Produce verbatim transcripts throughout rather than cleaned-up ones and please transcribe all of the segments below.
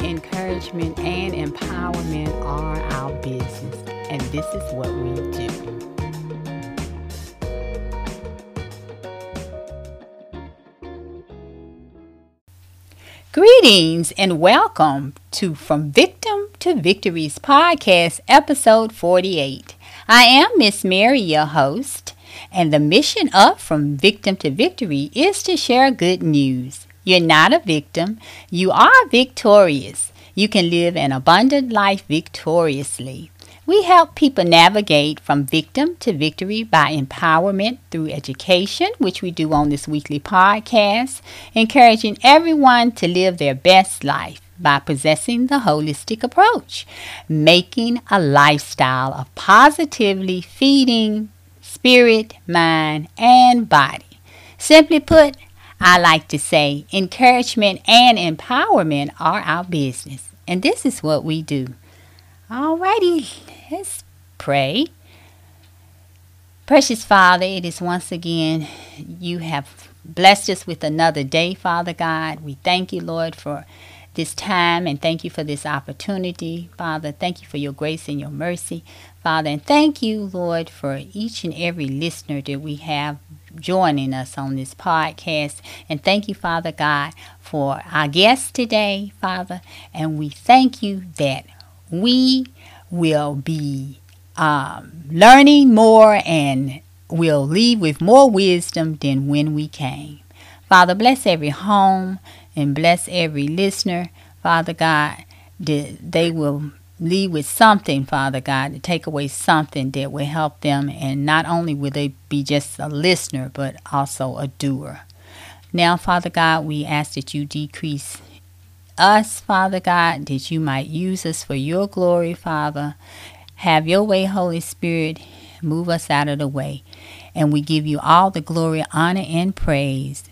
encouragement and empowerment are our business, and this is what we do. Greetings and welcome to From Victim to Victories podcast, episode forty-eight. I am Miss Mary, your host, and the mission of From Victim to Victory is to share good news. You're not a victim. You are victorious. You can live an abundant life victoriously. We help people navigate from victim to victory by empowerment through education, which we do on this weekly podcast, encouraging everyone to live their best life by possessing the holistic approach, making a lifestyle of positively feeding spirit, mind, and body. Simply put, I like to say encouragement and empowerment are our business, and this is what we do. Alrighty, let's pray. Precious Father, it is once again you have blessed us with another day, Father God. We thank you, Lord, for this time, and thank you for this opportunity, Father. Thank you for your grace and your mercy, Father. And thank you, Lord, for each and every listener that we have joining us on this podcast. And thank you, Father God, for our guest today, Father. And we thank you that we will be um, learning more, and we'll leave with more wisdom than when we came. Father, bless every home and bless every listener, Father God, that they will leave with something, Father God, to take away something that will help them. And not only will they be just a listener, but also a doer. Now, Father God, we ask that you decrease us, Father God, that you might use us for your glory, Father. Have your way, Holy Spirit. Move us out of the way. And we give you all the glory, honor, and praise.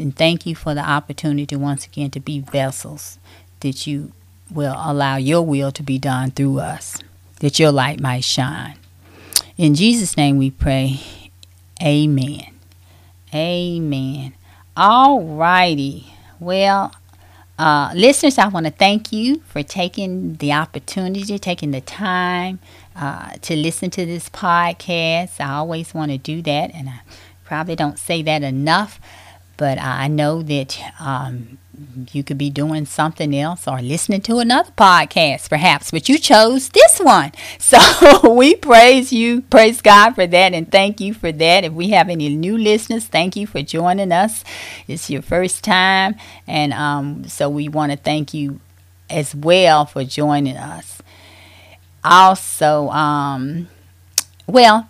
And thank you for the opportunity once again to be vessels, that you will allow your will to be done through us, that your light might shine. In Jesus' name we pray. Amen. Amen. All righty. Well, Uh, listeners, I want to thank you for taking the opportunity, taking the time uh, to listen to this podcast. I always want to do that, and I probably don't say that enough, but I know that um, you could be doing something else or listening to another podcast perhaps, but you chose this one. So we praise you, praise God for that, and thank you for that. If we have any new listeners, thank you for joining us. It's your first time, and um, so we want to thank you as well for joining us. Also, um, well,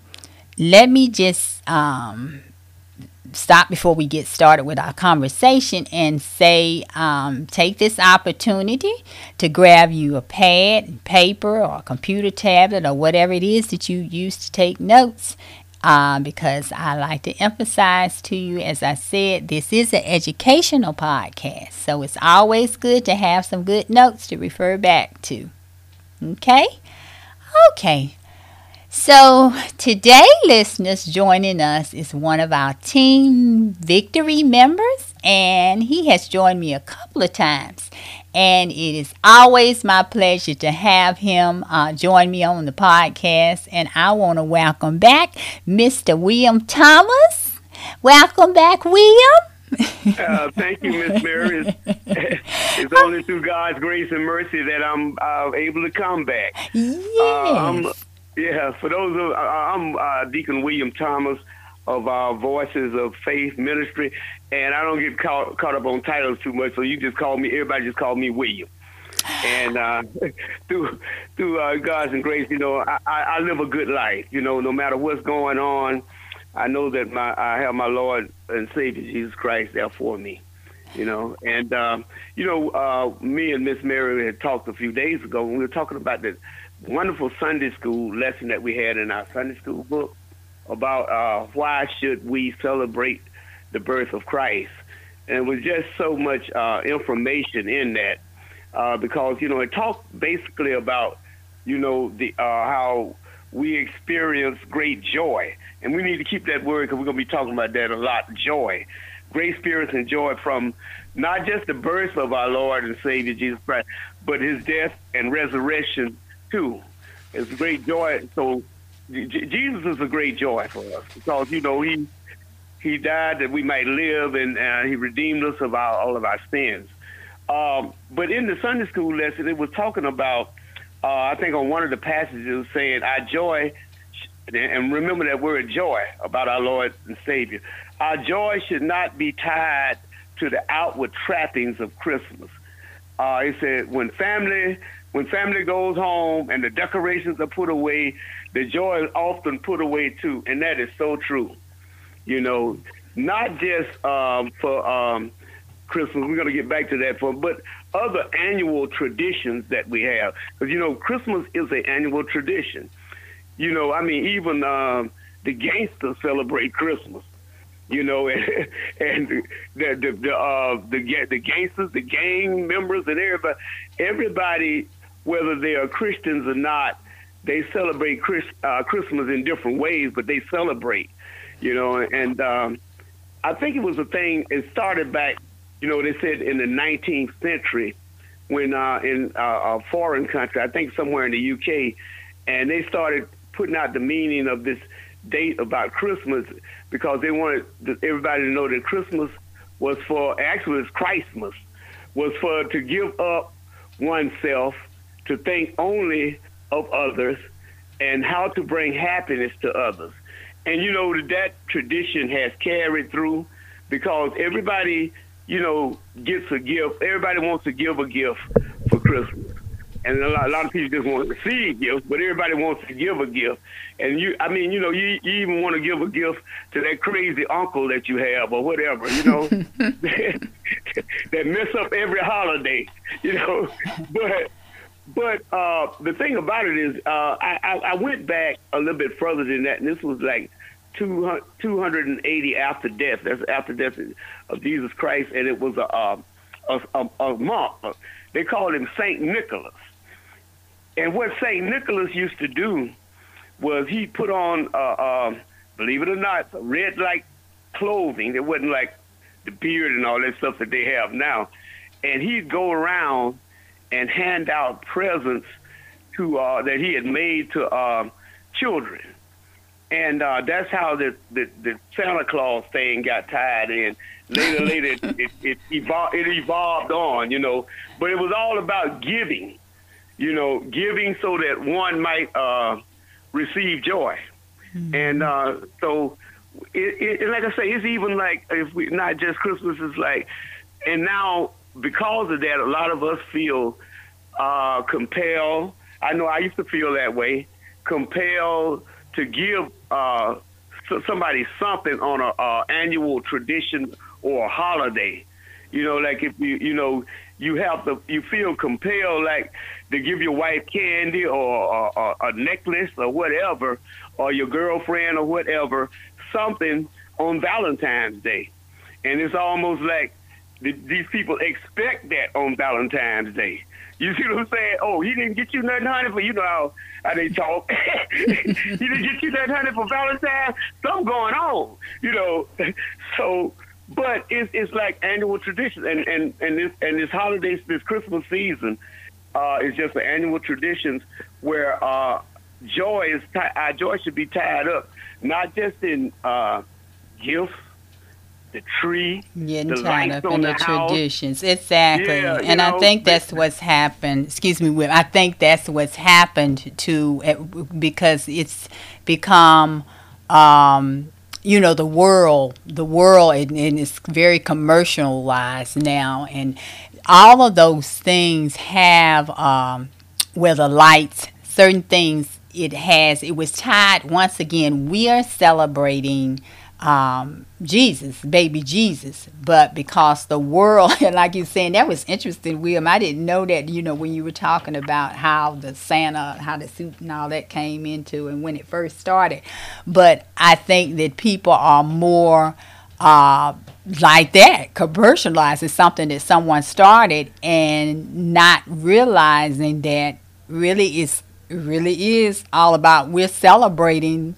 let me just... Um, stop before we get started with our conversation and say um, take this opportunity to grab you a pad and paper or a computer tablet or whatever it is that you use to take notes, uh, because I like to emphasize to you, as I said, this is an educational podcast, so it's always good to have some good notes to refer back to. Okay? Okay. So today, listeners, joining us is one of our Team Victory members, and he has joined me a couple of times, and it is always my pleasure to have him uh, join me on the podcast. And I want to welcome back Mister William Thomas. Welcome back, William. uh, thank you, Miss Mary. It's, it's only through God's grace and mercy that I'm uh, able to come back. Yes. Uh, Yeah, for those of, I'm uh, Deacon William Thomas of our Voices of Faith Ministry, and I don't get caught caught up on titles too much, so you just call me, everybody just call me William. And uh, through through uh, God's and grace, you know, I, I, I live a good life. You know, no matter what's going on, I know that my I have my Lord and Savior Jesus Christ there for me. you know. And, um, you know, uh, me and Miss Mary had talked a few days ago when we were talking about the wonderful Sunday school lesson that we had in our Sunday school book about uh, why should we celebrate the birth of Christ. And it was just so much uh, information in that uh, because, you know, it talked basically about, you know, the uh, how we experience great joy. And we need to keep that word because we're going to be talking about that a lot, joy. Great spirits and joy from not just the birth of our Lord and Savior Jesus Christ, but his death and resurrection, too. It's great joy. So J- Jesus is a great joy for us because, you know, he he died that we might live, and uh, he redeemed us of our, all of our sins. Um, but in the Sunday school lesson, it was talking about, uh, I think on one of the passages, it was saying our joy, and remember that word joy about our Lord and Savior, our joy should not be tied to the outward trappings of Christmas. Uh, it said, when family when family goes home and the decorations are put away, the joy is often put away too, and that is so true. You know, not just um, for um, Christmas. We're going to get back to that, for, but other annual traditions that we have. Because, you know, Christmas is an annual tradition. You know, I mean, even um, the gangsters celebrate Christmas. You know, and, and the the the, uh, the the gangsters, the gang members, and everybody, everybody, whether they are Christians or not, they celebrate Chris, uh, Christmas in different ways, but they celebrate. You know, and um, I think it was a thing. It started back, you know, they said in the nineteenth century, when uh, in uh, a foreign country, I think somewhere in the U K, and they started putting out the meaning of this date about Christmas because they wanted everybody to know that Christmas was for, actually it's Christmas, was for to give up oneself, to think only of others, and how to bring happiness to others. And, you know, that tradition has carried through because everybody, you know, gets a gift. Everybody wants to give a gift for Christmas. And a lot, a lot of people just want to receive gifts, but everybody wants to give a gift. And, you, I mean, you know, you, you even want to give a gift to that crazy uncle that you have or whatever, you know, that mess up every holiday, you know. But but uh, the thing about it is uh, I, I, I went back a little bit further than that, and this was like two hundred, two eighty after death. That's after death of Jesus Christ, and it was a a, a, a monk. They called him Saint Nicholas. And what Saint Nicholas used to do was he put on, uh, uh, believe it or not, red like clothing. It wasn't like the beard and all that stuff that they have now. And he'd go around and hand out presents to uh, that he had made to uh, children. And uh, that's how the, the, the Santa Claus thing got tied in. Later, later, it, it, it, evol- it evolved on, you know. But it was all about giving, you know, giving so that one might uh, receive joy. Mm-hmm. And uh, so, it, it, like I say, it's even like, if we not just Christmas, it's like, and now because of that, a lot of us feel uh, compelled. I know I used to feel that way, compelled to give uh, somebody something on a uh, annual tradition or a holiday. You know, like if you, you know, you have to, you feel compelled like to give your wife candy or, or, or a necklace or whatever, or your girlfriend or whatever, something on Valentine's Day. And it's almost like th- these people expect that on Valentine's Day. You see what I'm saying? Oh, he didn't get you nothing, honey, for, you know how, how they talk. He didn't get you nothing, honey, for Valentine's? Something going on, you know. So, but it's, it's like annual tradition. And, and, and, this, and this holiday, this Christmas season uh, is just an annual tradition where uh, joy is t- our joy should be tied up, not just in uh, gifts, the tree, getting the tied up in the, the traditions. Exactly. Yeah, and know, I think that's what's happened. Excuse me, I think that's what's happened to, because it's become, um, you know, the world, the world, and, and it's very commercialized now. And all of those things have, um, where the lights, certain things it has, it was tied. Once again, we are celebrating um, Jesus, baby Jesus. But because the world, and like you're saying, that was interesting, William. I didn't know that, you know, when you were talking about how the Santa, how the suit and all that came into and when it first started. But I think that people are more uh, like that, commercialized. It's something that someone started and not realizing that really it's, it really is all about, we're celebrating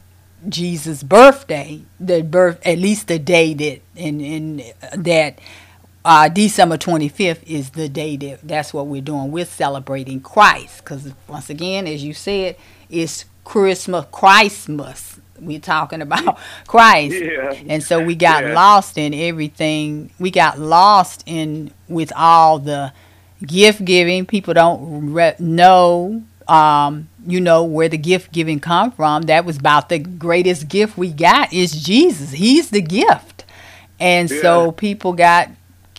Jesus' birthday, the birth, at least the day that, and in, in that uh, December twenty-fifth is the day that, that's what we're doing. We're celebrating Christ, because once again, as you said, it's Christmas, Christmas. We're talking about Christ, yeah. And so we got yeah. lost in everything. We got lost in with all the gift giving. People don't re- know. Um, you know, where the gift giving come from. That was about the greatest gift we got is Jesus. He's the gift. And yeah. so people got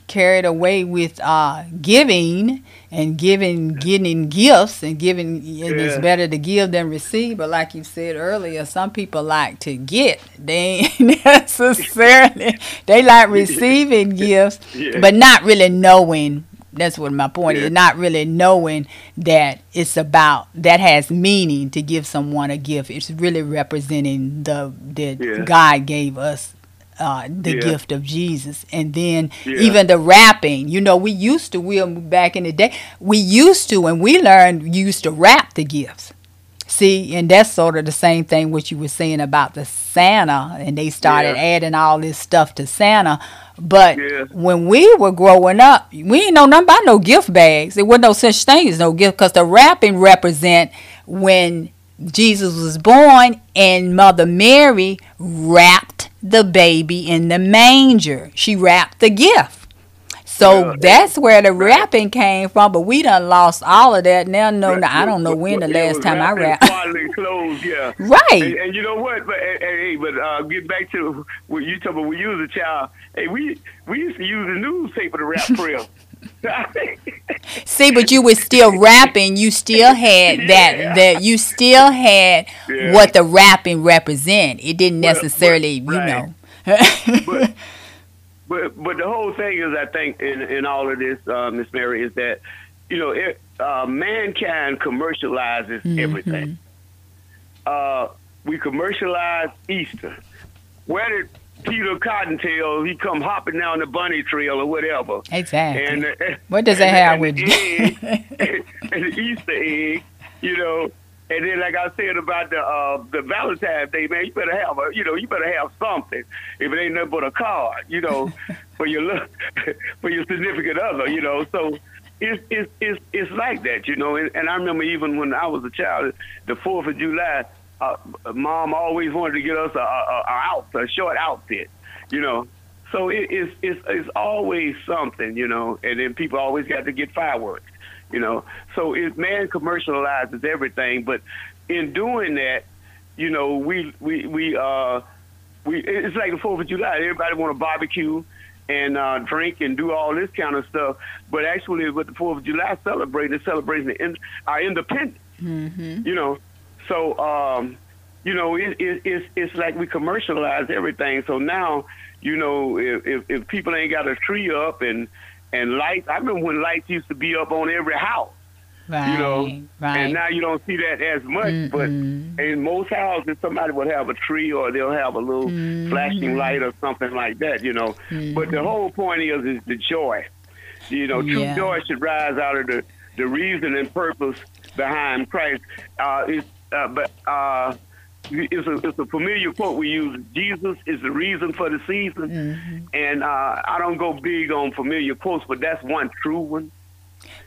carried away with uh, giving and giving, getting gifts and giving. And yeah. it's better to give than receive. But like you said earlier, some people like to get. They ain't necessarily, they like receiving gifts, yeah. but not really knowing. That's what my point yeah. is, not really knowing that it's about, that has meaning to give someone a gift. It's really representing the that yeah. God gave us uh, the yeah. gift of Jesus. And then yeah. even the wrapping, you know, we used to, we back in the day, we used to, and we learned, used to wrap the gifts. See, and that's sort of the same thing what you were saying about the Santa, and they started yeah. adding all this stuff to Santa. But yeah. when we were growing up, we didn't know nothing about no gift bags. There wasn't no such thing as no gift, because the wrapping represent when Jesus was born and Mother Mary wrapped the baby in the manger. She wrapped the gift. So yeah. that's where the wrapping came from, but we done lost all of that. Now, no, no, I don't know when the last time I wrapped. Clothes, yeah. Right. And, and you know what? But hey, but uh, get back to what you talking about. When you was a child, hey, we we used to use the newspaper to wrap prayer. See, but you were still rapping. You still had that. Yeah. That you still had yeah. what the rapping represent. It didn't necessarily, but, but, you right. know. but, But but the whole thing is, I think, in, in all of this, uh, Miss Mary, is that, you know, it, uh, mankind commercializes mm-hmm. everything. Uh, we commercialize Easter. Where did Peter Cottontail, he come hopping down the bunny trail or whatever. Exactly. And, uh, what does that have with you? And, and the Easter egg, you know. And then, like I said about the uh, the Valentine's Day, man, you better have a, you know, you better have something. If it ain't nothing but a card, you know, for your for your significant other, you know. So it's it's it's, it's like that, you know. And, and I remember even when I was a child, the Fourth of July, uh, Mom always wanted to get us a a, a, out, a short outfit, you know. So it, it's it's it's always something, you know. And then people always got to get fireworks. You know, so it, man commercializes everything, but in doing that, you know, we we we uh we it's like the Fourth of July. Everybody want to barbecue and uh, drink and do all this kind of stuff, but actually, what the Fourth of July celebrating is celebrating the in, our independence. Mm-hmm. You know, so um, you know, it, it, it's it's like we commercialize everything. So now, you know, if if, if people ain't got a tree up and And lights, I remember when lights used to be up on every house, right, you know, right. and now you don't see that as much, mm-mm. but in most houses, somebody would have a tree or they'll have a little mm-hmm. flashing light or something like that, you know, mm-hmm. but the whole point is, is the joy, you know, true yeah. joy should rise out of the, the reason and purpose behind Christ. Uh, it's, uh, but uh, it's, a, it's a familiar quote we use, Jesus is the reason for the season. Mm-hmm. And uh, I don't go big on familiar quotes, but that's one true one.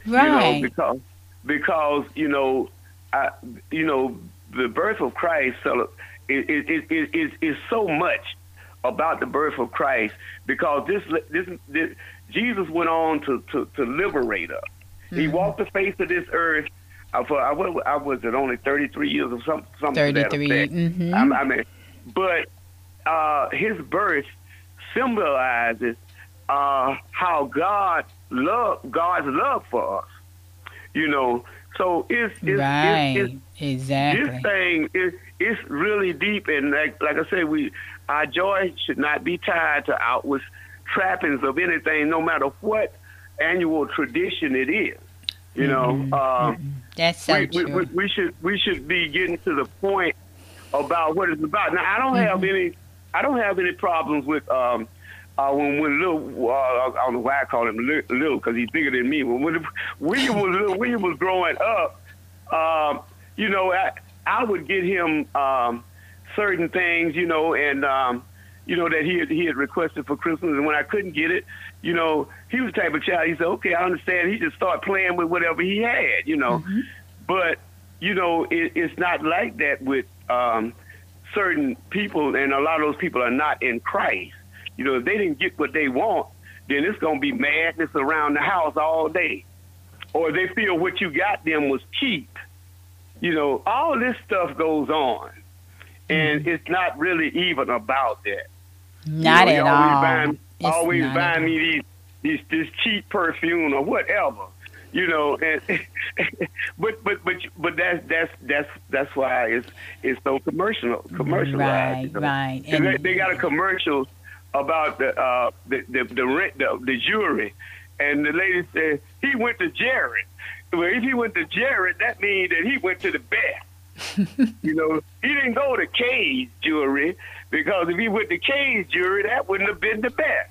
Right. You know, because, because you know, I, you know, the birth of Christ, so it, it, it, it, it, it's so much about the birth of Christ, because this, this, this Jesus went on to, to, to liberate us. Mm-hmm. He walked the face of this earth. For, I was, I was at only thirty-three years or something. Some thirty-three. Mm-hmm. I, I mean, but uh, his birth symbolizes uh, how God love God's love for us. You know, so it's, it's right, it's, it's, exactly. This thing is it's really deep, and like like I say, we Our joy should not be tied to outward trappings of anything, no matter what annual tradition it is. You mm-hmm. know, um, mm-hmm. that's so we, true. We, we should we should be getting to the point about what it's about. Now, I don't mm-hmm. have any I don't have any problems with um, uh, when when Lil uh, I don't know why I call him Lil because he's bigger than me. When, when William was Lil, William was growing up, um, you know, I, I would get him um, certain things, you know, and um, you know that he had, he had requested for Christmas, and when I couldn't get it, you know, he was the type of child. He said, "Okay, I understand." He just started playing with whatever he had, you know. Mm-hmm. But you know, it, it's not like that with um, certain people, and a lot of those people are not in Christ. You know, if they didn't get what they want, then it's gonna be madness around the house all day, or they feel what you got them was cheap. You know, all this stuff goes on, and mm-hmm. it's not really even about that. Not you know, at all. Buying, always buying me these, these this cheap perfume or whatever, you know. And but but but but that's that's that's that's why it's it's so commercial commercialized. Right, you know? Right. And they, they got a commercial about the uh the the, the rent the, the jewelry, and the lady said he went to Jared. Well, if he went to Jared, that means that he went to the best. You know, he didn't go to Kay's jewelry. Because if he went to Kay's jury, that wouldn't have been the best.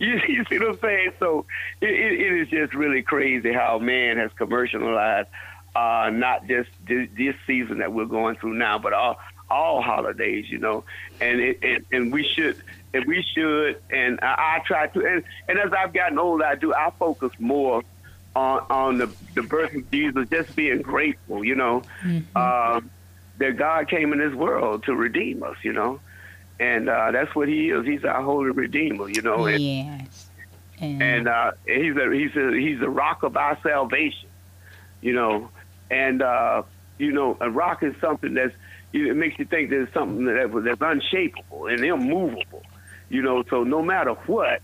You, you see what I'm saying? So it, it, it is just really crazy how man has commercialized uh, not just this, this season that we're going through now, but all all holidays, you know. And it, and, and we should, and we should, and I, I try to. And, and as I've gotten older, I do. I focus more on on the, the birth of Jesus, just being grateful, you know, mm-hmm. uh, that God came in this world to redeem us, you know. And uh, that's what he is. He's our holy redeemer, you know. And, yes. And, and uh, he's a he's a he's the rock of our salvation, you know. And uh, you know, a rock is something that's you know, it makes you think there's something that that's unshakable and immovable, you know. So no matter what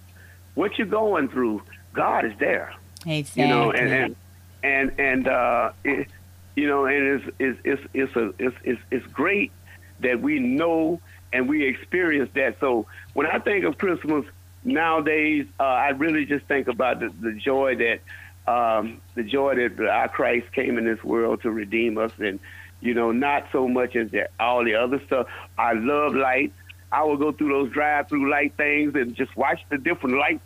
what you're going through, God is there. Exactly. You know, and and and, and uh, it, you know, and it's it's it's it's a it's it's, it's great that we know. And we experience that. So when I think of Christmas nowadays, uh, I really just think about the, the joy that um, the joy that our Christ came in this world to redeem us, and you know, not so much as that all the other stuff. I love light. I will go through those drive-through light things and just watch the different lights,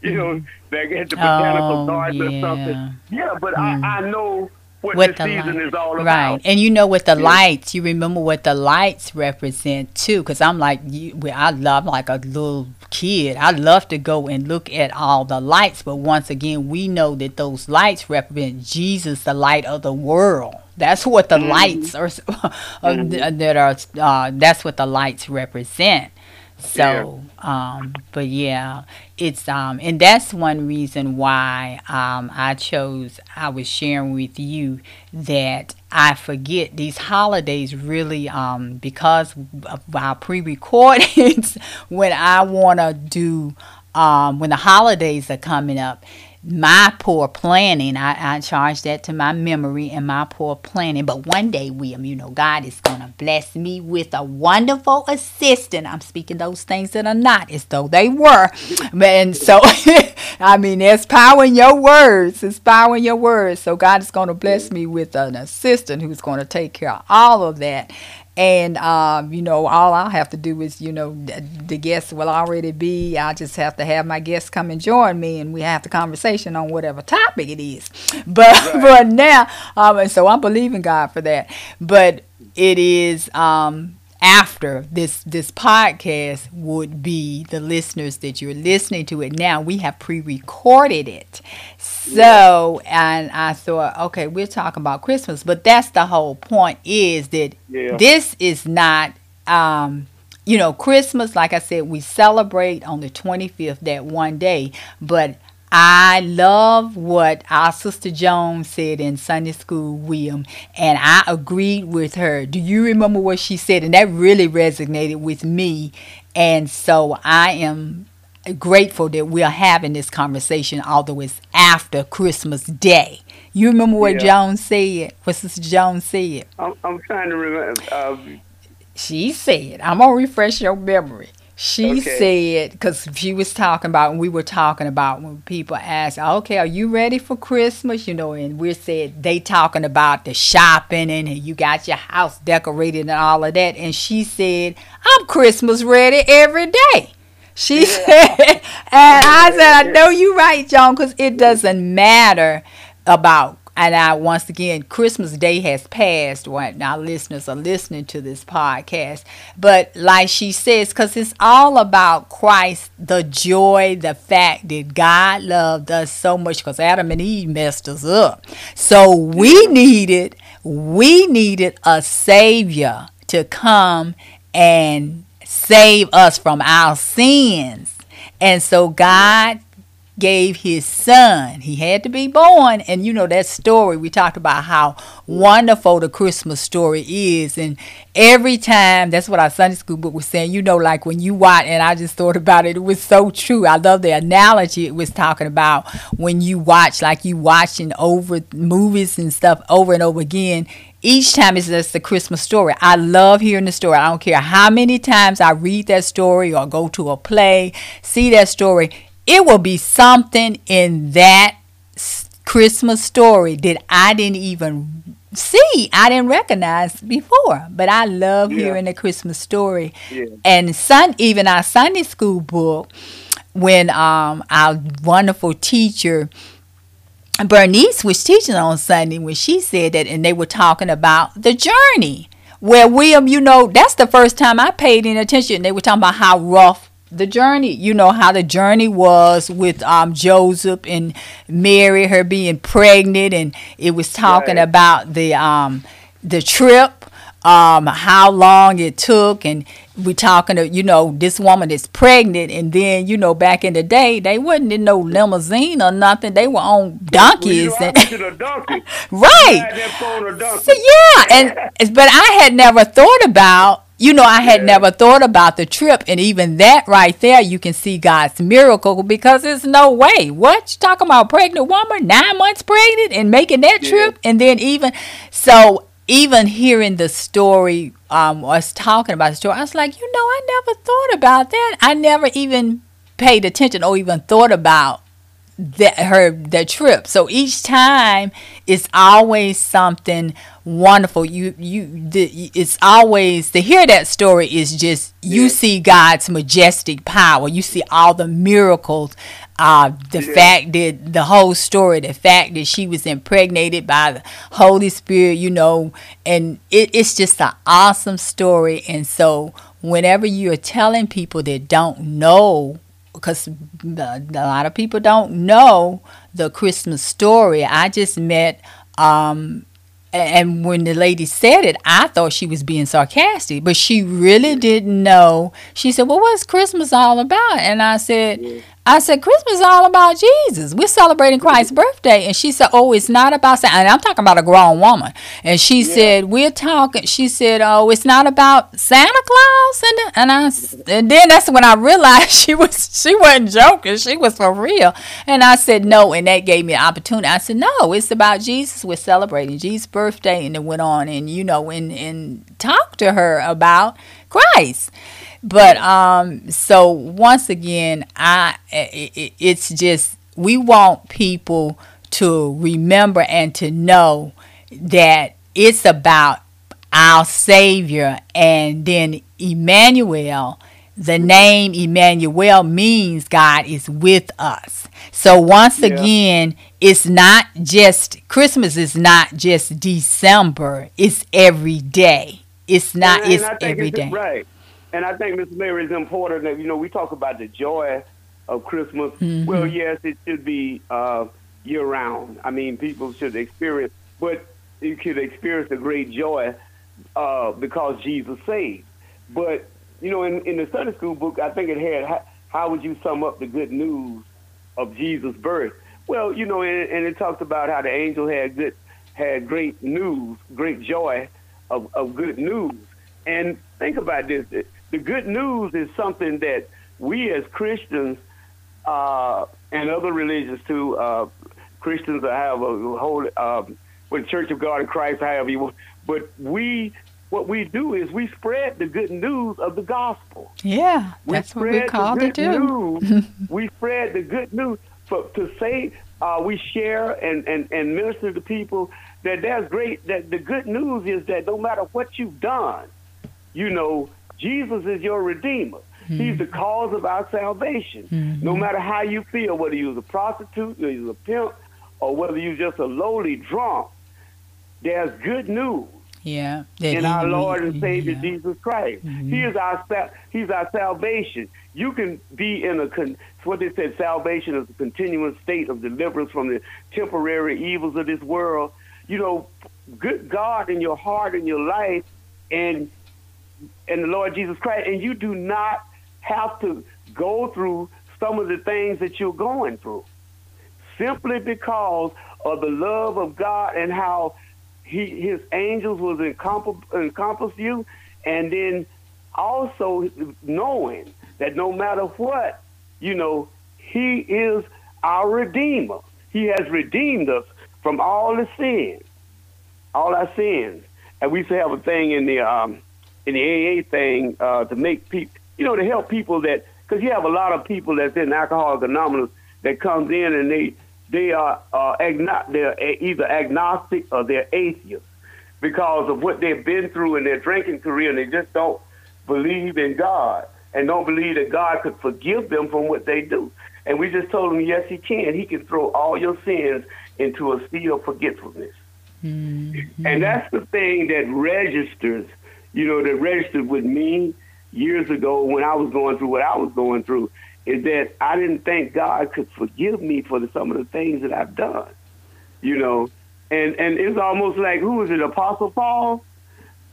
you know, that get the mechanical guards oh, yeah. or something. Yeah, but mm. I, I know. What with the season light. Is all about. Right, and you know what the yeah. lights, you remember what the lights represent too, because I'm like, you, I love like a little kid. I love to go and look at all the lights, but once again, we know that those lights represent Jesus, the light of the world. That's what the mm-hmm. lights are. Mm-hmm. That are uh, that's what the lights represent. So, yeah. um, but yeah, it's, um, and that's one reason why, um, I chose, I was sharing with you that I forget these holidays really, um, because of our pre-recordings, when I want to do, um, when the holidays are coming up, my poor planning, I, I charge that to my memory and my poor planning. But one day, William, you know, God is going to bless me with a wonderful assistant. I'm speaking those things that are not as though they were. And so, I mean, there's power in your words. It's power in your words. So God is going to bless me with an assistant who's going to take care of all of that. And, um, you know, all I'll have to do is, you know, the guests will already be. I just have to have my guests come and join me, and we have the conversation on whatever topic it is. But right. but now, um, and so I'm believing God for that. But it is um, after this, this podcast would be the listeners that you're listening to it now. We have pre-recorded it. So, and I thought, okay, we're talking about Christmas, but that's the whole point is that yeah. this is not, um, you know, Christmas, like I said, we celebrate on the twenty-fifth, that one day, but I love what our sister Joan said in Sunday school, William, and I agreed with her. Do you remember what she said? And that really resonated with me, and so I am grateful that we're having this conversation, although it's after Christmas Day. You remember what yeah. Joan said? What Sister Joan said? I'm, I'm trying to remember. Um, She said, I'm going to refresh your memory. She okay. said, because she was talking about, and we were talking about when people ask, okay, are you ready for Christmas? You know, and we said, they talking about the shopping and you got your house decorated and all of that. And she said, I'm Christmas ready every day. She yeah. said, and I said, I know you're right, Joan, because it doesn't matter about, and I, once again, Christmas Day has passed right now. Listeners are listening to this podcast. But like she says, because it's all about Christ, the joy, the fact that God loved us so much, because Adam and Eve messed us up. So we needed, we needed a Savior to come and save us from our sins. And so God gave his son. He had to be born. And you know that story, we talked about how wonderful the Christmas story is. And every time, that's what our Sunday school book was saying, you know, like when you watch, and I just thought about it, it was so true. I love the analogy it was talking about when you watch, like you watching over movies and stuff over and over again. Each time it's just the Christmas story. I love hearing the story. I don't care how many times I read that story or go to a play, see that story. It will be something in that Christmas story that I didn't even see. I didn't recognize before. But I love yeah. hearing the Christmas story. Yeah. And son, even our Sunday school book, when um, our wonderful teacher, Bernice, was teaching on Sunday, when she said that, and they were talking about the journey. Where, William, you know, that's the first time I paid any attention. They were talking about how rough the journey, you know, how the journey was with um, Joseph and Mary, her being pregnant, and it was talking right. about the um, the trip, um, how long it took, and we're talking to, you know, this woman is pregnant, and then, you know, back in the day, they wasn't in no limousine or nothing. They were on donkeys. Well, you know, and, donkey. Right. So, yeah, and but I had never thought about, you know, I had yeah. never thought about the trip. And even that right there, you can see God's miracle, because there's no way. What? You talking about a pregnant woman, nine months pregnant and making that yeah. trip? And then even so, even hearing the story, um, us talking about the story, I was like, you know, I never thought about that. I never even paid attention or even thought about that, her, that trip. So each time it's always something wonderful. You, you, the, it's always, to hear that story is just, you yeah. see God's majestic power. You see all the miracles, uh, the yeah. fact that the whole story, the fact that she was impregnated by the Holy Spirit, you know, and it, it's just an awesome story. And so whenever you're telling people that don't know, because a lot of people don't know the Christmas story. I just met, um, and when the lady said it, I thought she was being sarcastic, but she really didn't know. She said, well, what's Christmas all about? And I said, I said, Christmas is all about Jesus. We're celebrating Christ's birthday. And she said, oh, it's not about, sa-. And I'm talking about a grown woman. And she yeah. said, we're talking, she said, oh, it's not about Santa Claus. And, and I, and then that's when I realized she was, she wasn't joking. She was for real. And I said, no. And that gave me an opportunity. I said, no, it's about Jesus. We're celebrating Jesus' birthday. And then went on and, you know, and, and talked to her about Christ. But um, so once again, I it, it's just, we want people to remember and to know that it's about our Savior. And then Emmanuel, the name Emmanuel means God is with us. So once yeah. again, it's not just, Christmas is not just December. It's every day. It's not, and it's and every it's day. Right. And I think, Miz Mary, it's important that, you know, we talk about the joy of Christmas. Mm-hmm. Well, yes, it should be uh, year-round. I mean, people should experience, but you could experience a great joy uh, because Jesus saved. But, you know, in, in the Sunday school book, I think it had, how, how would you sum up the good news of Jesus' birth? Well, you know, and, and it talks about how the angel had good, had great news, great joy of, of good news. And think about this. The good news is something that we as Christians uh, and other religions too, uh, Christians have a whole, uh, with Church of God in Christ, however you want, but we what we do is we spread the good news of the gospel. Yeah, we that's what we're called to do. News, we spread the good news. For, to say uh, we share and, and, and minister to people, that there's great, that the good news is that no matter what you've done, you know, Jesus is your Redeemer. Mm-hmm. He's the cause of our salvation. Mm-hmm. No matter how you feel, whether you're a prostitute, whether you're a pimp, or whether you're just a lowly drunk, there's good news. Yeah, in our Lord and Savior yeah. Jesus Christ. Mm-hmm. He is our He's our salvation. You can be in a, con what they said, salvation is a continuous state of deliverance from the temporary evils of this world. You know, good God in your heart and your life and, and the Lord Jesus Christ. And you do not have to go through some of the things that you're going through simply because of the love of God and how He, his angels will encompass you, and then also knowing that no matter what, you know, he is our Redeemer. He has redeemed us from all the sins, all our sins. And we used to have a thing in the um, in the A A thing uh, to make people, you know, to help people that, because you have a lot of people that's in Alcoholics Anonymous that comes in and they. They are uh, agno they're either agnostic or they're atheists because of what they've been through in their drinking career, and they just don't believe in God and don't believe that God could forgive them from what they do. And we just told them, yes, he can. He can throw all your sins into a sea of forgetfulness. Mm-hmm. And that's the thing that registers, you know, that registered with me years ago when I was going through what I was going through. Is that I didn't think God could forgive me for the, some of the things that I've done, you know, and and it's almost like, who is it, Apostle Paul?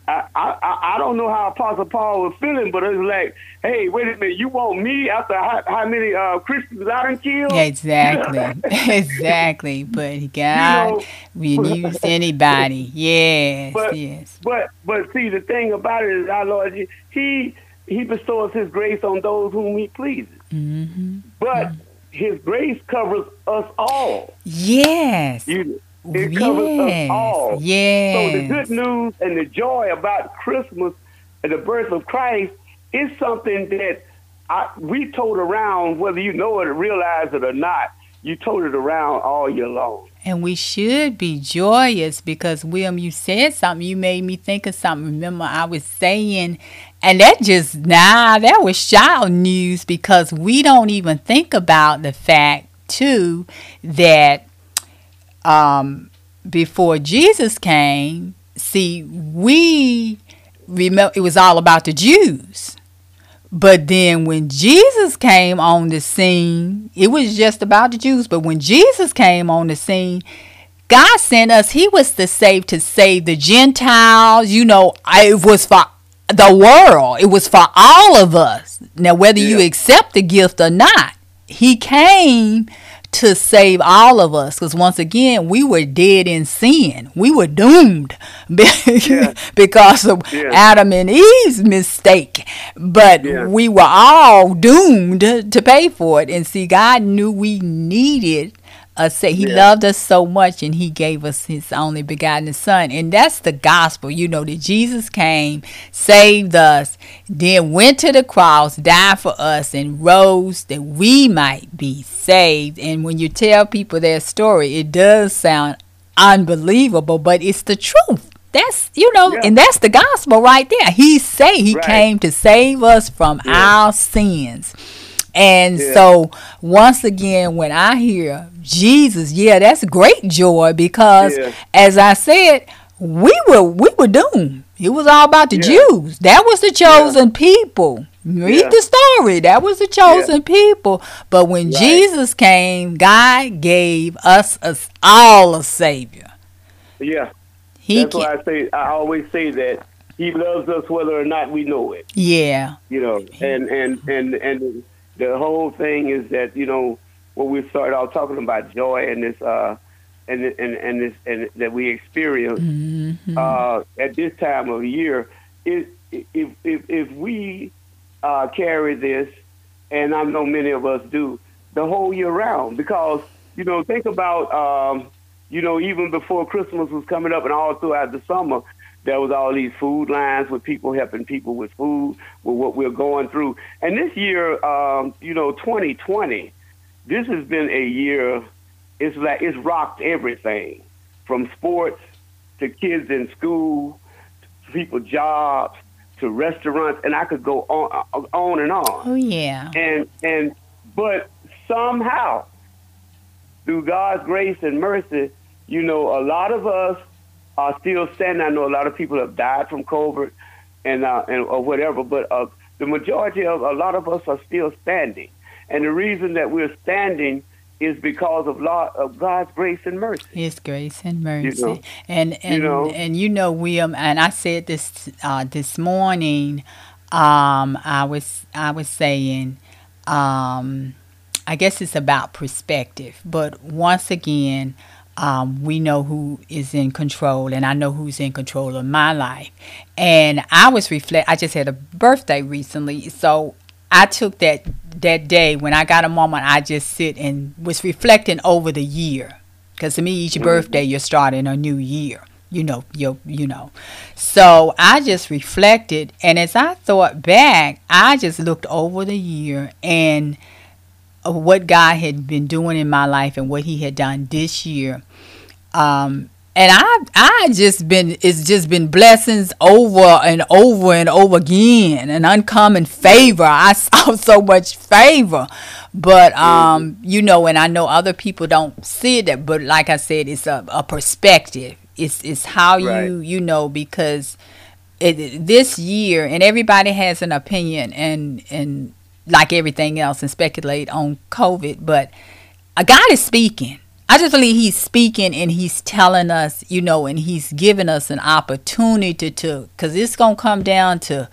I I, I don't know how Apostle Paul was feeling, but it's like, hey, wait a minute, you want me after how, how many uh, Christians I done killed? Exactly, exactly. But God, you know, we use anybody, yes, but, yes. But but see, the thing about it is, our Lord, He He bestows His grace on those whom He pleases. Mm-hmm. But His grace covers us all. Yes. You, it covers yes. us all. Yes. So the good news and the joy about Christmas and the birth of Christ is something that I, we told around, whether you know it or realize it or not, you told it around all year long. And we should be joyous because, William, you said something. You made me think of something. Remember, I was saying, and that just, nah, that was child news because we don't even think about the fact, too, that um, before Jesus came, see, we remember it was all about the Jews. But then when Jesus came on the scene, it was just about the Jews. But when Jesus came on the scene, God sent us. He was to save, to save the Gentiles. You know, it was for the world. It was for all of us. Now, whether yeah. you accept the gift or not, he came to save all of us. Because once again, we were dead in sin. We were doomed yeah. because of yeah. Adam and Eve's mistake. But yeah. we were all doomed to pay for it. And see, God knew we needed a say. He yeah. loved us so much, and he gave us his only begotten son. And that's the gospel, you know, that Jesus came, saved us, then went to the cross, died for us, and rose that we might be saved. And when you tell people their story, it does sound unbelievable, but it's the truth. That's, you know, yeah. and that's the gospel right there. He say he right. came to save us from yeah. our sins. And yeah. so once again, when I hear Jesus, yeah, that's great joy because yeah. as I said, we were we were doomed. It was all about the yeah. Jews. That was the chosen yeah. people. Read yeah. the story. That was the chosen yeah. people. But when right. Jesus came, God gave us, us all a Savior. Yeah. He that's why I say I always say that he loves us whether or not we know it. Yeah. You know, and and and and the whole thing is that, you know, when we started out talking about joy and this, uh, and and and this, and that we experience mm-hmm. uh, at this time of year, if if if, if we uh, carry this, and I know many of us do, the whole year round, because you know, think about um, you know, even before Christmas was coming up and all throughout the summer, There was all these food lines with people helping people with food, with what we're going through. And this year, um, you know, twenty twenty, this has been a year, it's like it's rocked everything, from sports to kids in school, to people's jobs, to restaurants, and I could go on, on and on. Oh, yeah. And, and but somehow, through God's grace and mercy, you know, a lot of us are still standing. I know a lot of people have died from COVID and, uh, and or whatever, but uh, the majority of a lot of us are still standing. And the reason that we're standing is because of, law, of God's grace and mercy. His grace and mercy. You know? And and you know, and you know, William, and I said this uh, this morning. Um, I was I was saying, um, I guess it's about perspective. But once again, Um, we know who is in control, and I know who's in control of my life. And I was reflect. I just had a birthday recently, so I took that that day when I got a moment. I just sit and was reflecting over the year, because to me, each birthday you're starting a new year. You know, you you know. So I just reflected, and as I thought back, I just looked over the year and of what God had been doing in my life and what he had done this year. Um, and I, I just been, it's just been blessings over and over and over again, an uncommon favor. I saw so much favor, but, um, you know, and I know other people don't see that, but like I said, it's a, a perspective. It's, it's how right. you, you know, because it, this year, and everybody has an opinion, and, and, like everything else, and speculate on COVID, but God is speaking. I just believe he's speaking, and he's telling us, you know, and he's giving us an opportunity to, because it's going to come down to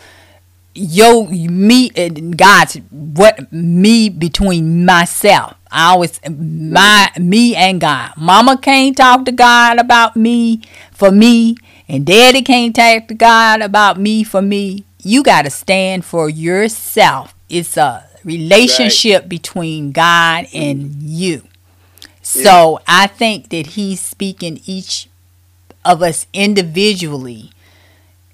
yo, me and God's, what me between myself. I always, my, me and God. Mama can't talk to God about me, for me, and daddy can't talk to God about me, for me. You got to stand for yourself. It's a relationship right. between God and you. So yeah. I think that he's speaking each of us individually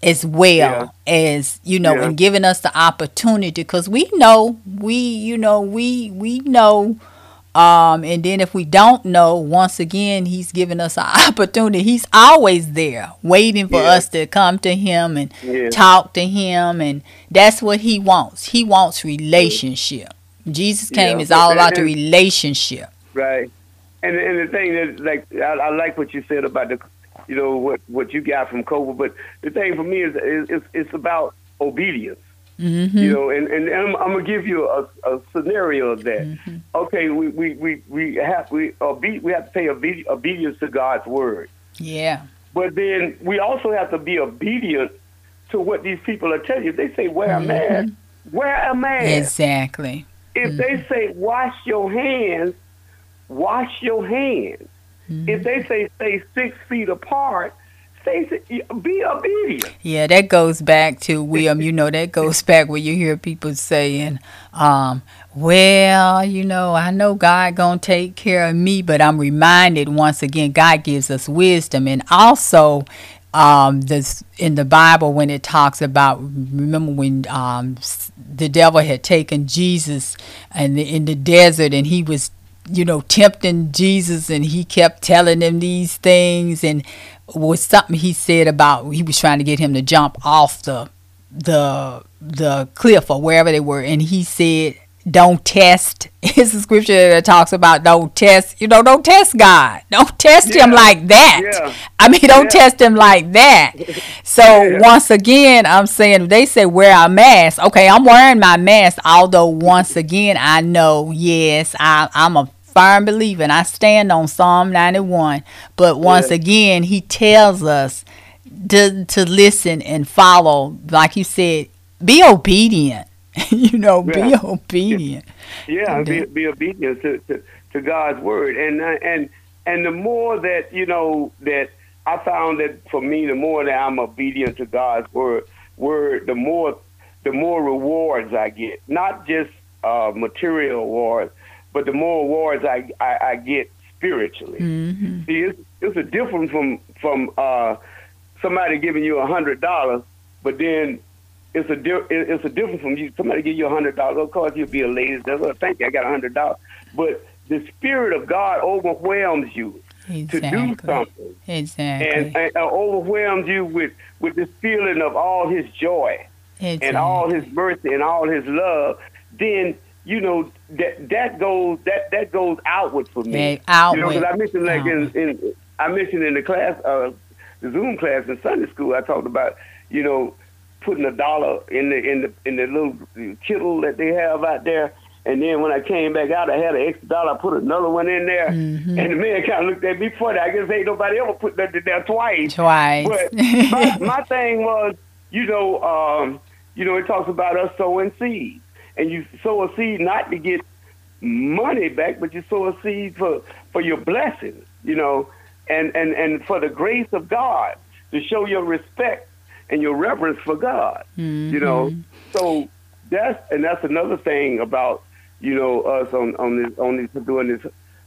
as well yeah. as, you know, yeah. and giving us the opportunity, because we know, we, you know, we, we know. Um, and then if we don't know, once again, he's giving us an opportunity. He's always there waiting for yeah. us to come to him and yeah. talk to him. And that's what he wants. He wants relationship. Jesus came yeah. is all about the relationship. Right. And, and the thing is, like, I, I like what you said about the, you know, what, what you got from COVID. But the thing for me is, is, is it's about obedience. Mm-hmm. You know, and, and I'm, I'm gonna give you a, a scenario of that. Mm-hmm. Okay, we, we, we, we have we obe- we have to pay obe- obedience to God's word. Yeah. But then we also have to be obedient to what these people are telling you. They say wear mm-hmm. a mask. Wear a mask. Exactly. If mm-hmm. they say wash your hands, wash your hands. Mm-hmm. If they say stay six feet apart, be obedient. Yeah, that goes back to William. You know, that goes back where you hear people saying, um, well, you know, I know God gonna take care of me, but I'm reminded once again, God gives us wisdom. And also um, this, in the Bible, when it talks about, remember when um, the devil had taken Jesus and in, in the desert, and he was, you know, tempting Jesus, and he kept telling him these things, and was something he said about he was trying to get him to jump off the the the cliff or wherever they were, and he said, "Don't test." It's a scripture that talks about don't test. You know, don't test God. Don't test yeah. him like that. Yeah. I mean, don't yeah. test him like that. So yeah. once again, I'm saying they say wear a mask. Okay, I'm wearing my mask. Although once again, I know yes, I, I'm a firm believer, and I stand on Psalm ninety-one. But once yeah. again, he tells us to to listen and follow. Like you said, be obedient. you know, yeah. be obedient. Yeah, yeah be, be obedient to, to, to God's word. And uh, and and the more that you know that I found that for me, the more that I'm obedient to God's word, word, the more the more rewards I get. Not just uh, material rewards, but the more rewards I, I, I get spiritually. Mm-hmm. See, it's, it's a difference from from uh, somebody giving you a hundred dollars, but then it's a di- it's a difference from you. Somebody give you a hundred dollars. Of course, you'll be a lazy. That's what I think. I got a hundred dollars, but the Spirit of God overwhelms you exactly. to do something, exactly, and, and uh, overwhelms you with with this feeling of all His joy exactly. and all His mercy and all His love. Then you know that that goes that that goes outward for me. Yeah, outward. You know, because I mentioned like in, in I mentioned in the class, uh, the Zoom class in Sunday school, I talked about you know putting a dollar in the in the in the little kittle that they have out there, and then when I came back out, I had an extra dollar. I put another one in there, mm-hmm. and the man kind of looked at me funny. I guess ain't nobody ever put that there twice. Twice. But my, my thing was, you know, um, you know, it talks about us sowing seeds. And you sow a seed not to get money back, but you sow a seed for, for your blessings, you know, and, and, and for the grace of God, to show your respect and your reverence for God, mm-hmm. you know. So that's and that's another thing about, you know, us on on this on this doing this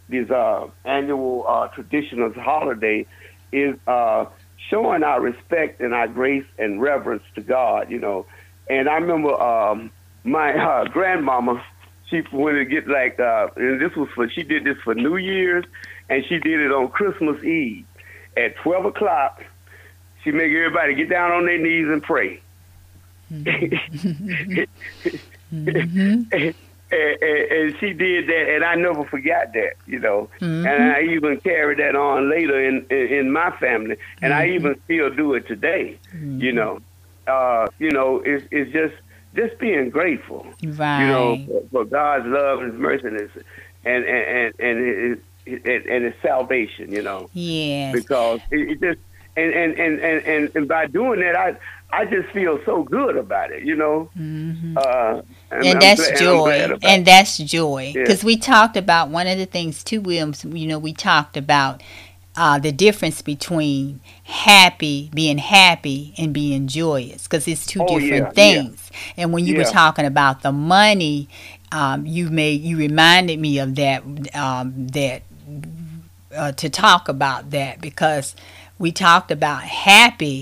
these uh, annual uh, traditional holiday is uh, showing our respect and our grace and reverence to God, you know. And I remember. Um, My uh, grandmama, she wanted to get like, uh, and this was for, she did this for New Year's, and she did it on Christmas Eve. At twelve o'clock, she make everybody get down on their knees and pray. mm-hmm. and, and, and she did that, and I never forgot that, you know. Mm-hmm. And I even carried that on later in, in, in my family, and mm-hmm. I even still do it today, mm-hmm. you know. Uh, you know, it's, it's just, Just being grateful, right. you know, for, for God's love and His mercy and His, and, and, and, his, and His salvation, you know. Yes. Because it, it just, and, and, and, and, and by doing that, I I just feel so good about it, you know. Mm-hmm. uh, and, and, that's glad, joy, and, and that's joy. And that's joy. Because we talked about one of the things, too, Williams, you know, we talked about Uh, the difference between happy, being happy, and being joyous, because it's two oh, different yeah, things. Yeah. And when you yeah. were talking about the money, um, you made you reminded me of that um, that uh, to talk about that, because we talked about happy.